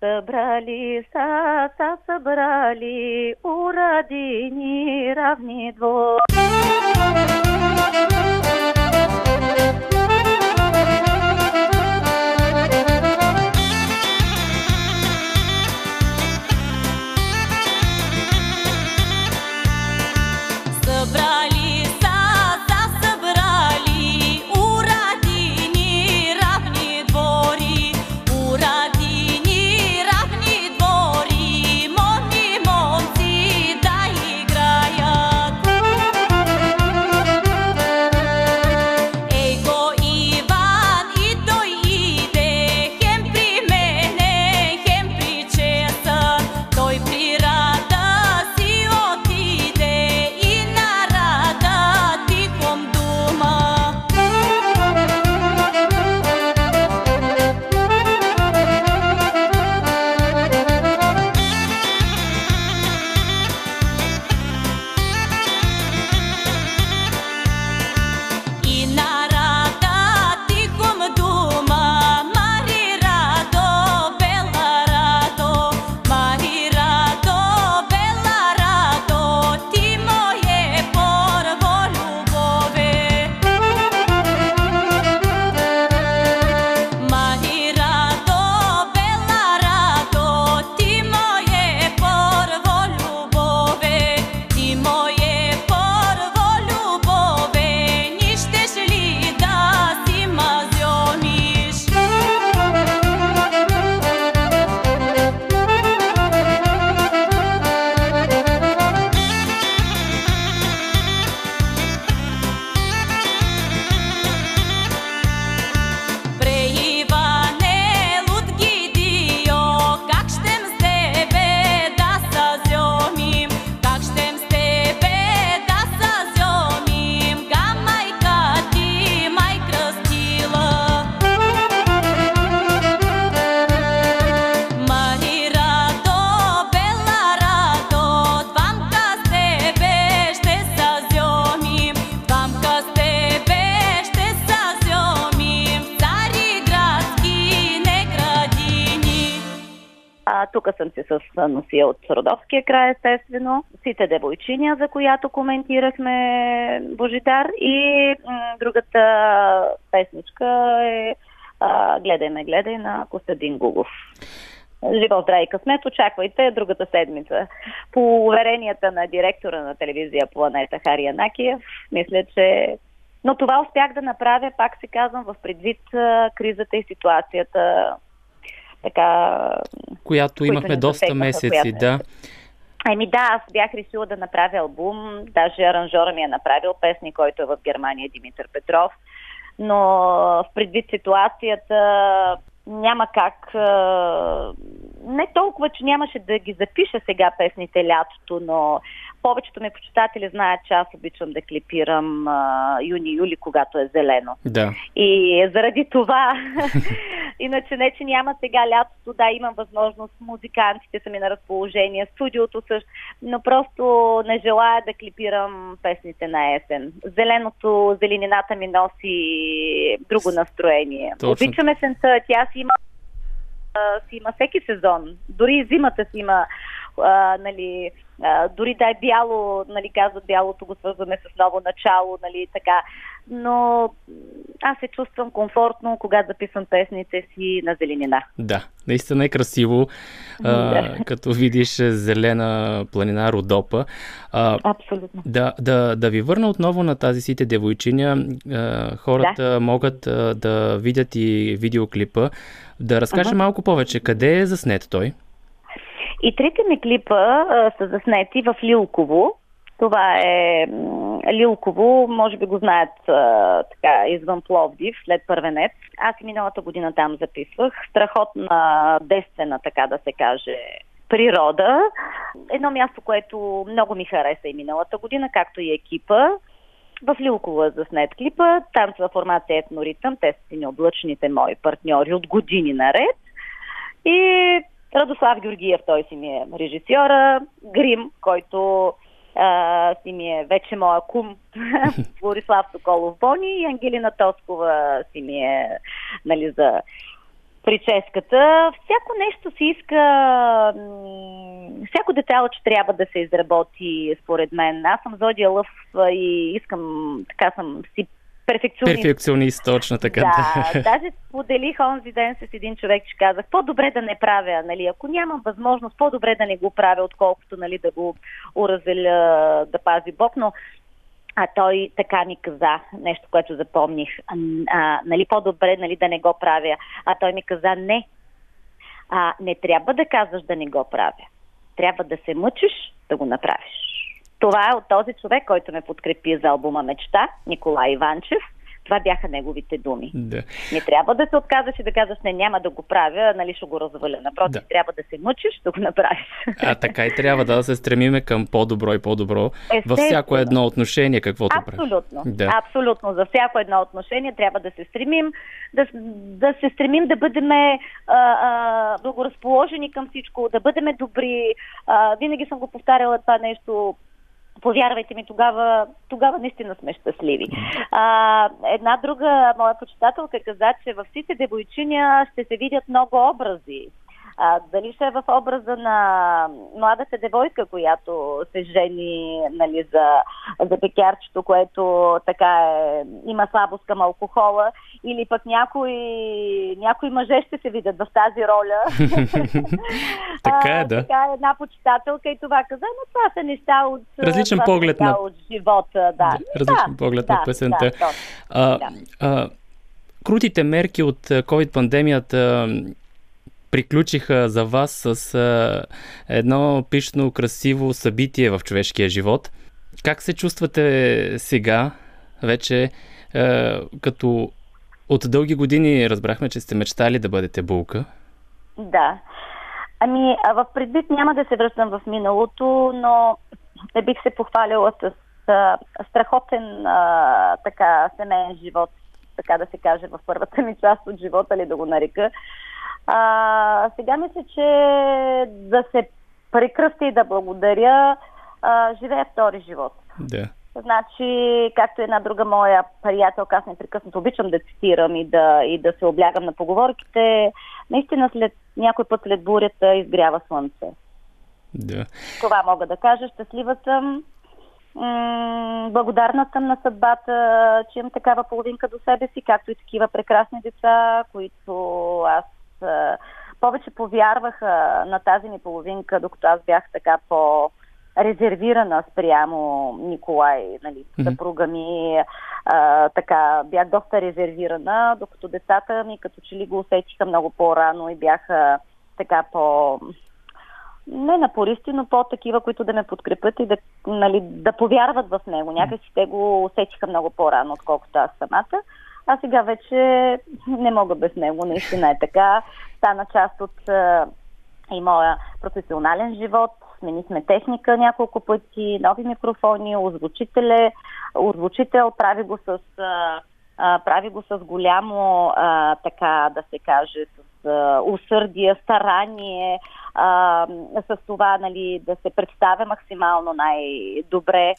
Събрали са са събрали у родини равни двор. Тук съм си с Носия от Родовския край, естествено. Сите девойчиня, за която коментирахме Божидар. И м- другата песничка е а, Гледай ме, гледай на Костадин Гугов. Живо, здраве и късмет, очаквайте другата седмица. По уверенията на директора на телевизия Планета Хари Янакиев, мисля, че... Но това успях да направя, пак се казвам, в предвид кризата и ситуацията, така, която имахме доста засекна, месеци, която... да. Ами да, аз бях решила да направя албум, даже аранжора ми е направил песни, който е в Германия, Димитър Петров, но в предвид ситуацията няма как, не толкова, че нямаше да ги запиша сега песните лятото, но повечето ми почитатели знаят, че аз обичам да клипирам юни-юли, когато е зелено. Да. И заради това, иначе не, че няма сега лятото, да, имам възможност, музикантите са ми на разположение, студиото също, но просто не желая да клипирам песните на есен. Зеленото, зеленината ми носи друго настроение. Точно. Обичам есента, тя си има, си има всеки сезон, дори и зимата си има, а, нали... Uh, дори да е бяло, нали, казват, бялото го свързваме с ново начало, нали, така. Но аз се чувствам комфортно, когато записвам песните си на зеленина. Да, наистина е красиво, uh, като видиш зелена планина Родопа. Uh, Абсолютно. Да, да, да ви върна отново на тази Сите девойчиня. Uh, хората да. могат uh, да видят и видеоклипа. Да разкажа uh-huh. малко повече. Къде е заснет той? И трите ми клипа а, са заснети в Лилково. Това е Лилково, може би го знаят а, така, извън Пловдив, след Първенец. Аз миналата година там записвах. Страхотна, действена, така да се каже, природа. Едно място, което много ми хареса и миналата година, както и екипа. В Лилково е заснет клипа, танцова формация Етноритъм, те са необлъчните мои партньори от години наред. И Радослав Георгиев, той си ми е режисьора, Грим, който а, си ми е вече моя кум, Борислав Соколов Бони, и Ангелина Тоскова си ми е, нали, за прическата. Всяко нещо си иска, всяко детайлче трябва да се изработи, според мен. Аз съм зодия лъв и искам, така съм си перфекционист. Перфекционист, точно така. Да, даже поделих онзи ден с един човек, че казах, по-добре да не правя, нали, ако нямам възможност, по-добре да не го правя, отколкото, нали, да го уразеля, да пази Бог, но а той така ми каза нещо, което запомних. А, а, нали, по-добре, нали, да не го правя. А той ми каза, не. А, не трябва да казваш да не го правя. Трябва да се мъчиш да го направиш. Това е от този човек, който ме подкрепи за албума Мечта, Николай Иванчев. Това бяха неговите думи. Да. Не трябва да се отказваш и да казваш, не, няма да го правя, нали, ще го разваля. Напротив, да. Трябва да се мъчиш, да го направиш. А така и трябва да се стремиме към по-добро и по-добро. Естествено. Във всяко едно отношение, каквото прави. Абсолютно. Да. Абсолютно. За всяко едно отношение трябва да се стремим, да, да се стремим да бъдем благоразположени към всичко, да бъдем добри. А, винаги съм го повтаряла това нещо. Повярвайте ми, тогава, тогава наистина сме щастливи. А, една друга моя почитателка каза, че във всите девойчиня ще се видят много образи. А, дали ще е в образа на младата девойка, която се жени, нали, за, за пекарчето, което така е, има слабост към алкохола, или пък някои, някои мъже ще се видят в тази роля. Така е, да. А, така е една почитателка и това каза, но това са неща от, различен поглед на... от живота. Да. Различен да, поглед да, на песента. Да, точно, а, да. а, крутите мерки от COVID-пандемията приключиха за вас с а, едно пишно, красиво събитие в човешкия живот. Как се чувствате сега, вече а, като от дълги години разбрахме, че сте мечтали да бъдете булка? Да. Ами, в предвид няма да се връщам в миналото, но не бих се похвалила с а, страхотен а, така семейен живот, така да се каже, в първата ми част от живота ли да го нарека. А, сега мисля, че да се прекръстя и да благодаря, а, живея втори живот. Да. Значи, както една друга моя приятелка, аз непрекъснато обичам да цитирам и да, и да се облягам на поговорките, наистина след някой път след бурята изгрява слънце. Да. Това мога да кажа. Щастлива съм. М- благодарна съм на съдбата, че имам такава половинка до себе си, както и такива прекрасни деца, които аз повече повярваха на тази ми половинка, докато аз бях така по-резервирана спрямо Николай, нали, съпруга ми, а, така, бях доста резервирана, докато децата ми като че ли го усетиха много по-рано и бяха така по... не напористи, но по-такива, които да ме подкрепят и да, нали, да повярват в него. Някакси те го усетиха много по-рано, отколкото аз самата. А сега вече не мога без него, наистина е така. Стана част от а, и моя професионален живот. Сменихме техника няколко пъти, нови микрофони, озвучителе, озвучител, прави го с, а, прави го с голямо, а, така да се каже, с а, усърдие, старание, а, с това, нали, да се представя максимално най-добре.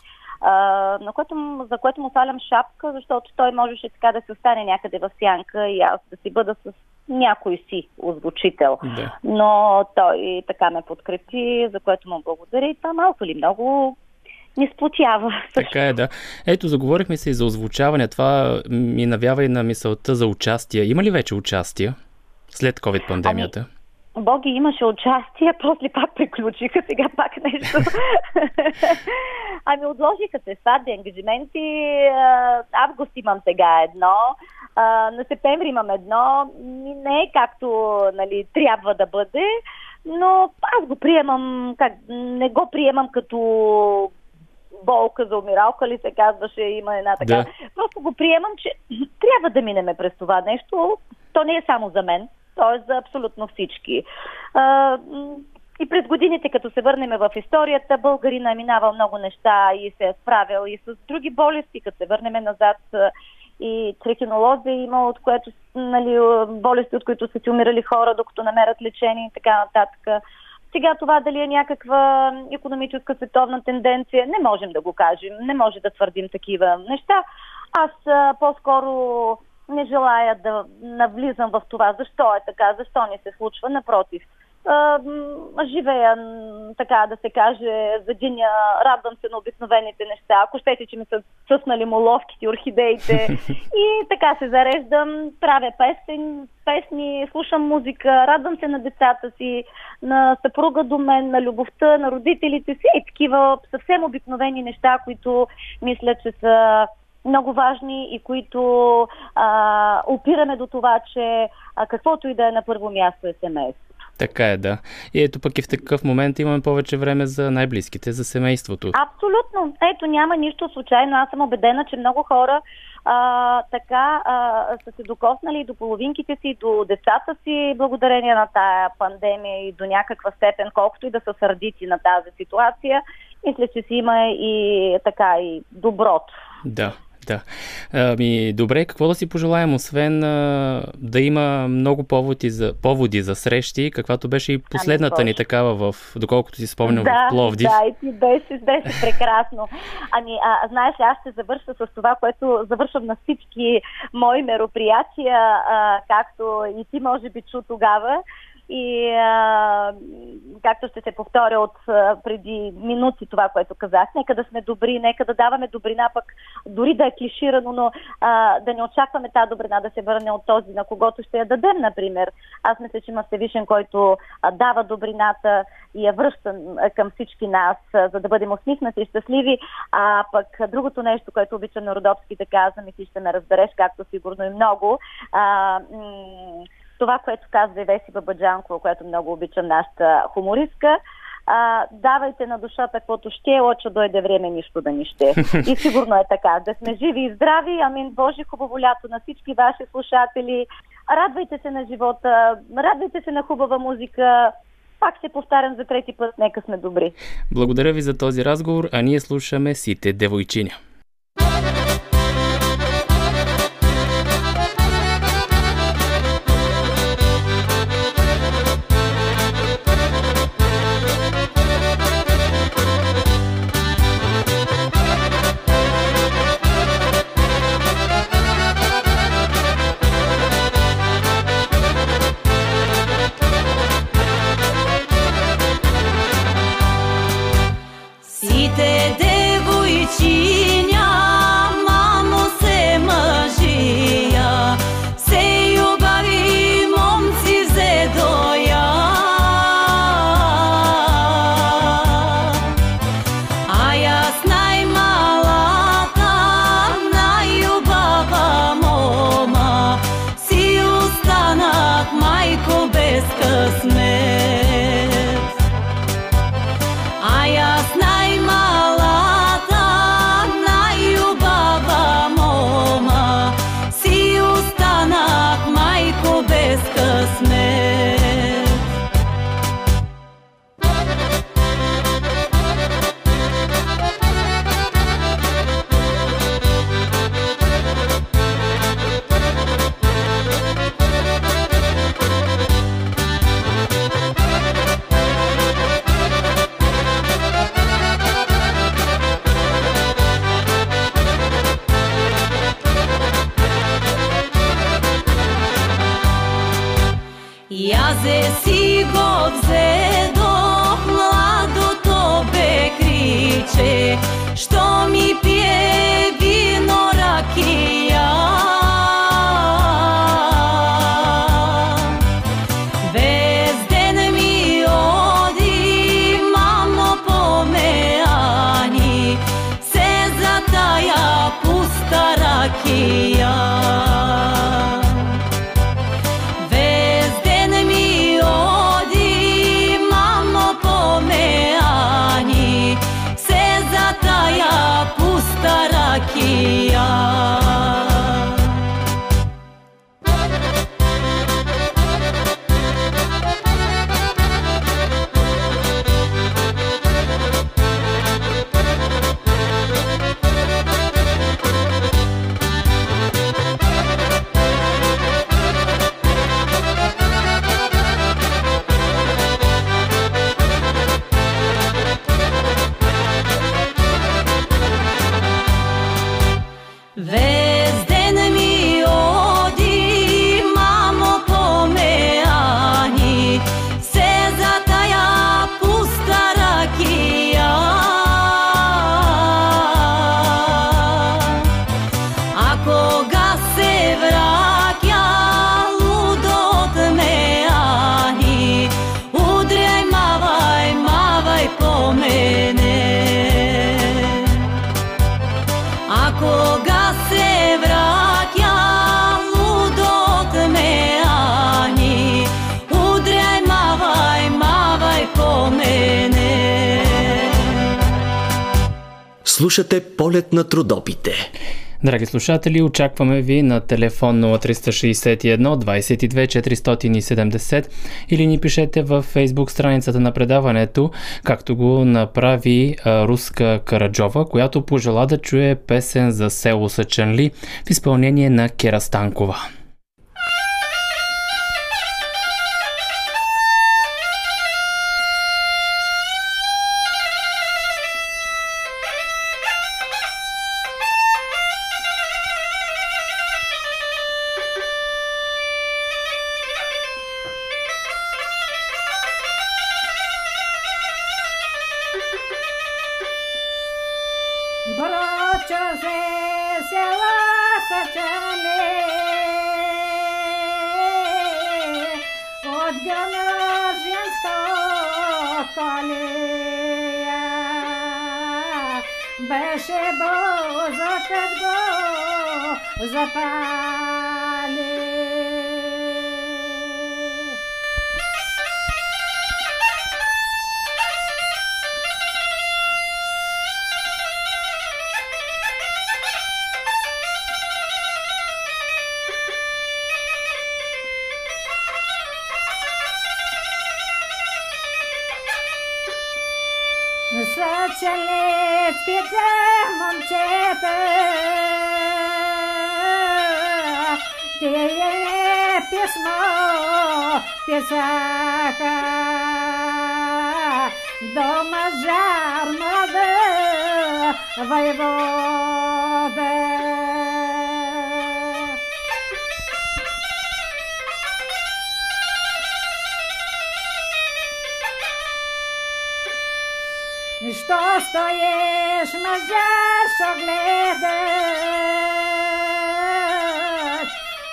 На което, за което му свалям шапка, защото той можеше така да се остане някъде в сянка и аз да си бъда с някой си озвучител. Да. Но той така ме подкрепи, за което му благодаря, и това малко ли много ни сплотява. Така е, да. Ето, заговорихме се и за озвучаване. Това ми навява и на мисълта за участие. Има ли вече участие след COVID-пандемията? Ами... Боги, имаше участие, после пак приключиха, сега пак нещо. Ами отложиха се сватби, ангажименти. Август имам сега едно, на септември имам едно. Не е както, нали, трябва да бъде, но аз го приемам, как, не го приемам като болка, за умиралка ли се казваше, има една така. Да. Просто го приемам, че трябва да минеме през това нещо. То не е само за мен, то е за абсолютно всички. А, и през годините, като се върнем в историята, българина е минавал много неща и се е справил и с други болести, като се върнем назад. И трихинолозия има, от което, нали, болести, от които са ти умирали хора, докато намерят лечение и така нататък. Сега това дали е някаква икономическа световна тенденция, не можем да го кажем, не може да твърдим такива неща. Аз а, по-скоро не желая да навлизам в това, защо е така, защо не се случва, напротив. А, живея, така да се каже, за деня, радвам се на обикновените неща, ако щете, че ми са цъснали моловките, орхидеите и така се зареждам, правя песен, песни, слушам музика, радвам се на децата си, на съпруга до мен, на любовта, на родителите си и такива съвсем обикновени неща, които мисля, че са много важни и които а, опираме до това, че а, каквото и да е на първо място е семейство. Така е, да. И ето пък и в такъв момент имаме повече време за най-близките, за семейството. Абсолютно. Ето, няма нищо случайно. Аз съм убедена, че много хора а, така а, са се докоснали до половинките си, до децата си, благодарение на тая пандемия и до някаква степен, колкото и да са сърдити на тази ситуация. Мисля, че си има и така и доброто. Да. Да. Ами, добре, какво да си пожелаем, освен а, да има много поводи за, поводи за срещи, каквато беше и последната ами, ни такава, в, доколкото си спомням, да, в Пловдив. Да, и ти беше, беше прекрасно. Ами, а, знаеш, аз ще завърша с това, което завършвам на всички мои мероприятия, а, както и ти може би чу тогава. И а, както ще се повторя от а, преди минути това, което казах, нека да сме добри, нека да даваме добрина, пък дори да е клиширано, но а, да не очакваме тази добрина да се върне от този, на когото ще я дадем, например. Аз мисля, че има Всевишен, който а, дава добрината и я връща към всички нас, а, за да бъдем усмихнати и щастливи. А пък другото нещо, което обичам на родопски да казвам и ти ще ме разбереш, както сигурно и много, а, м- това, което казва и Веси Бабаджанкова, което много обичам, нашата хумористка, а, давайте на душата каквото ще, лочо дойде време нищо да ни ще. И сигурно е така. Да сме живи и здрави. Амин, Божи, хубаво лято на всички ваши слушатели. Радвайте се на живота, радвайте се на хубава музика. Пак се повтарям за трети път, нека сме добри. Благодаря ви за този разговор, а ние слушаме Сите девойчиня. Сите девойчиня. Слушате Полет над Родопите. Драги слушатели, очакваме ви на телефон нула три шест едно двайсет и две четиристотин и седемдесет или ни пишете във Facebook страницата на предаването, както го направи а, Руска Караджова, която пожела да чуе песен за село Съчанли в изпълнение на Кера Станкова. Съчанли спите момчета, тие писмо писаха, до мажармада воевода. Що стоиш, мазар, що гледаш,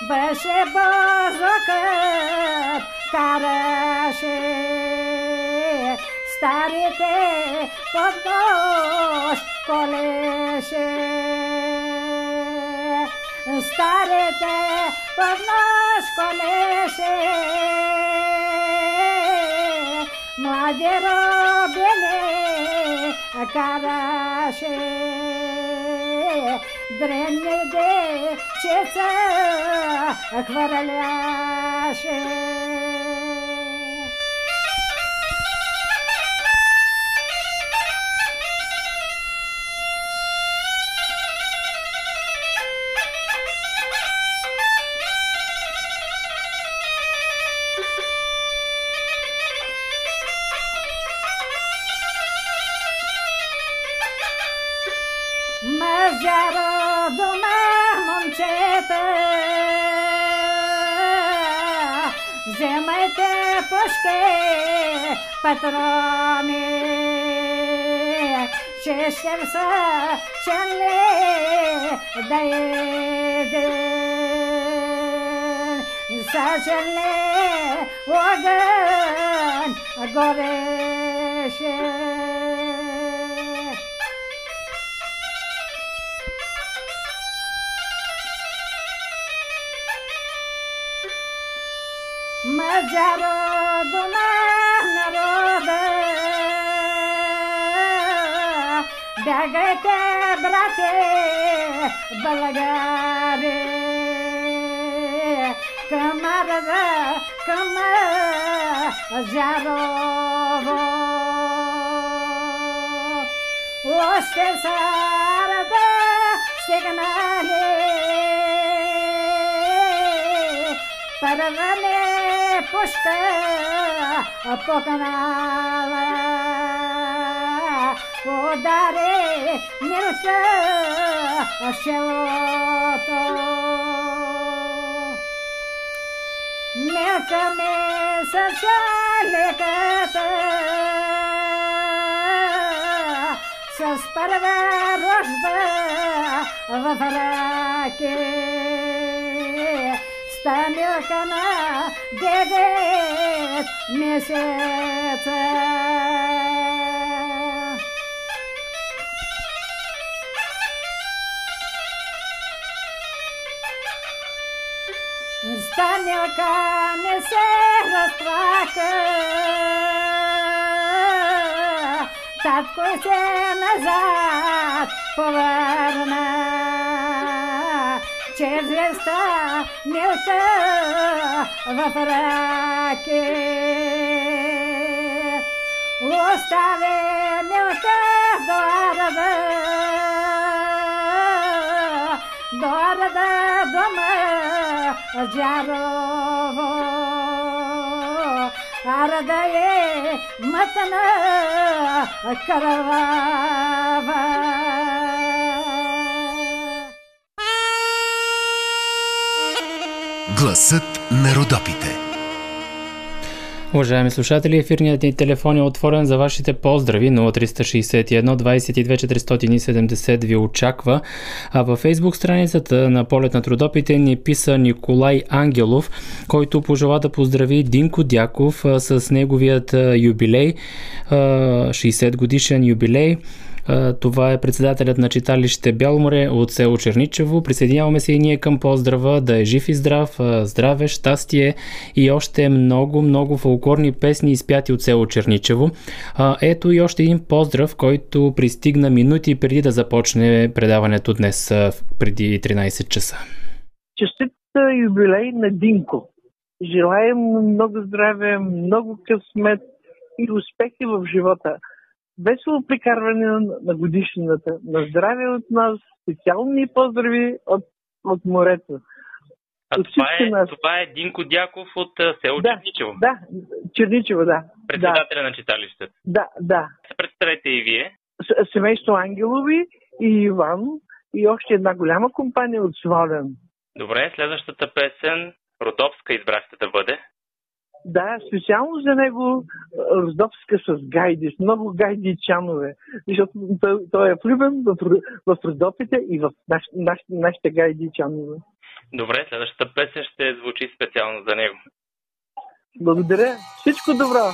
беше бозокът караше, старите под дожд колеше, старите под нож колеше, млади робили караше, древни дечица хвърляше. Мазяро дома момчета, вземайте пушки, патрони, че ще в Съчанли да едем. Съчанли огън гореше. Мазяро дома народа, бягайте, брате, българи, към Арда, към Жарово. Още са Арда сигнали, първаме пушка по канала, удари мирца в селото. Мирца ми съса леката, с първа рожба в раке. Стамилка на девет месеца. Стамилка не се разплака, Татко се назад повърна, че звезда милка във раке. Остави милка до арада, до арада дома Джарово. Арада е мътна кървава. Гласът на Родопите. Уважаеми слушатели, ефирният ни телефон е отворен за вашите поздрави. нула триста шейсет и едно двайсет и две четиристотин и седемдесет ви очаква. А във фейсбук страницата на Полет над Родопите ни писа Николай Ангелов, който пожела да поздрави Динко Дяков с неговият юбилей, шейсет годишен юбилей. Това е председателят на читалище Бялморе от село Черничево. Присъединяваме се и ние към поздрава. Да е жив и здрав, здраве, щастие и още много, много фолклорни песни изпяти от село Черничево. Ето и още един поздрав, който пристигна минути преди да започне предаването днес преди тринайсет часа. Честит юбилей на Динко. Желаем много здраве, много късмет и успехи в живота. Весело прекарване на годишната. На здраве от нас, специални поздрави от, от морето. А това е, нас... това е Динко Дяков от село да, Черничево. Да, Черничево, да. Председателя да. на читалището. Да, да. Се представете и вие. С, семейство Ангелови и Иван и още една голяма компания от Свален. Добре, следващата песен Родопска избрахте да бъде. Да, специално за него Родопска с гайди, с много гайди чанове, защото той, той е влюбен в, в Родопите и в наш, наш, нашите гайди чанове. Добре, следващата песен ще звучи специално за него. Благодаря, всичко добро!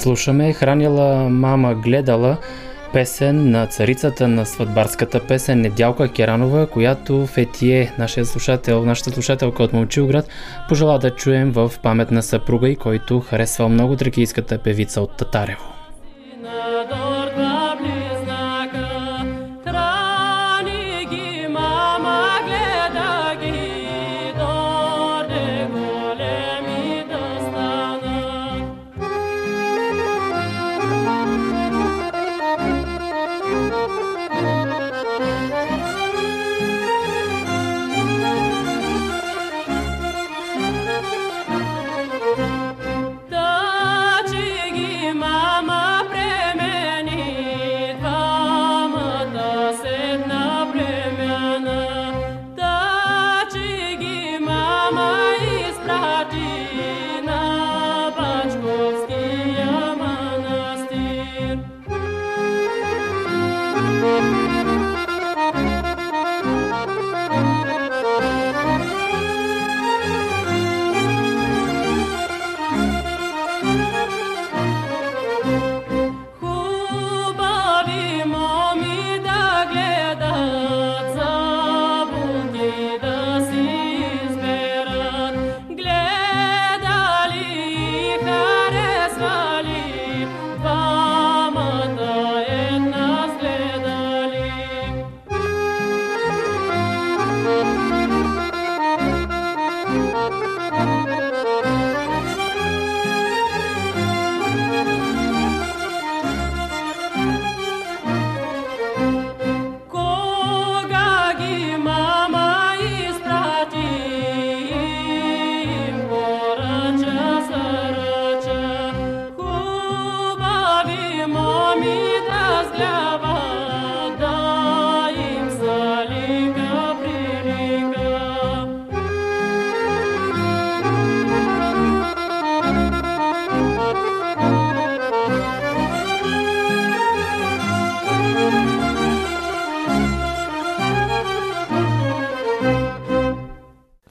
Слушаме "Хранила мама гледала", песен на царицата на сватбарската песен Недялка Керанова, която Фетие, нашия слушател, нашата слушателка от Момчилград, пожела да чуем в памет на съпруга и който харесва много тракийската певица от Татарево.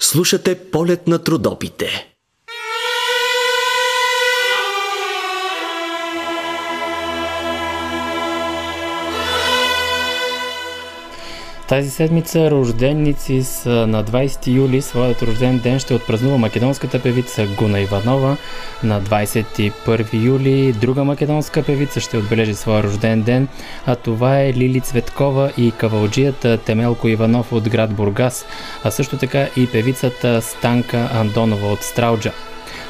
Слушате "Полет над Родопите". Тази седмица рожденици са на двайсети юли. Своят рожден ден ще отпразнува македонската певица Гуна Иванова. На двайсет и първи юли друга македонска певица ще отбележи своя рожден ден, а това е Лили Цветкова и кавалджията Темелко Иванов от град Бургас, а също така и певицата Станка Андонова от Стралджа.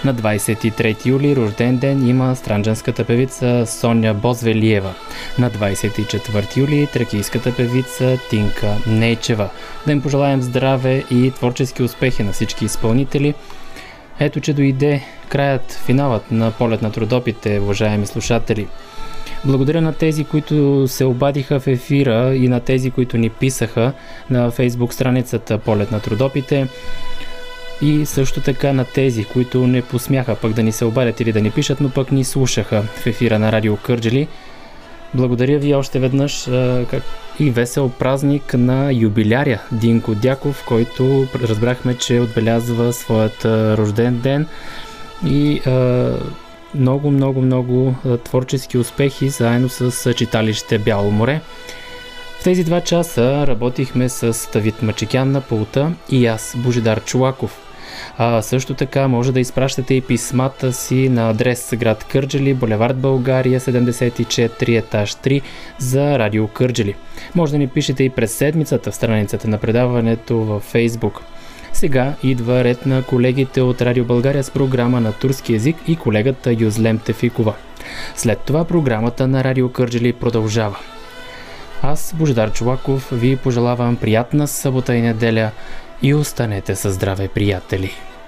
На двайсет и трети юли рожден ден има странджанската певица Соня Бозвелиева. На двайсет и четвърти юли тракийската певица Тинка Нейчева. Да им пожелаем здраве и творчески успехи на всички изпълнители. Ето, че дойде краят, финалът на "Полет над Родопите", уважаеми слушатели. Благодаря на тези, които се обадиха в ефира и на тези, които ни писаха на Facebook страницата "Полет над Родопите", и също така на тези, които не посмяха пък да ни се обадят или да ни пишат, но пък ни слушаха в ефира на Радио Кърджали. Благодаря ви още веднъж и весел празник на юбиляря Динко Дяков, който разбрахме, че отбелязва своят рожден ден, и много, много, много творчески успехи заедно с читалище Бяло море. В тези два часа работихме с Тавид Мачекян на пулта и аз, Божидар Чулаков. А също така може да изпращате и писмата си на адрес град Кърджали, булевард България, седемдесет и четири, етаж три, за Радио Кърджали. Може да ни пишете и през седмицата в страницата на предаването във Фейсбук. Сега идва ред на колегите от Радио България с програма на турски език и колегата Юзлем Тефикова. След това програмата на Радио Кърджали продължава. Аз, Божидар Чулаков, ви пожелавам приятна събота и неделя и останете със здраве, приятели!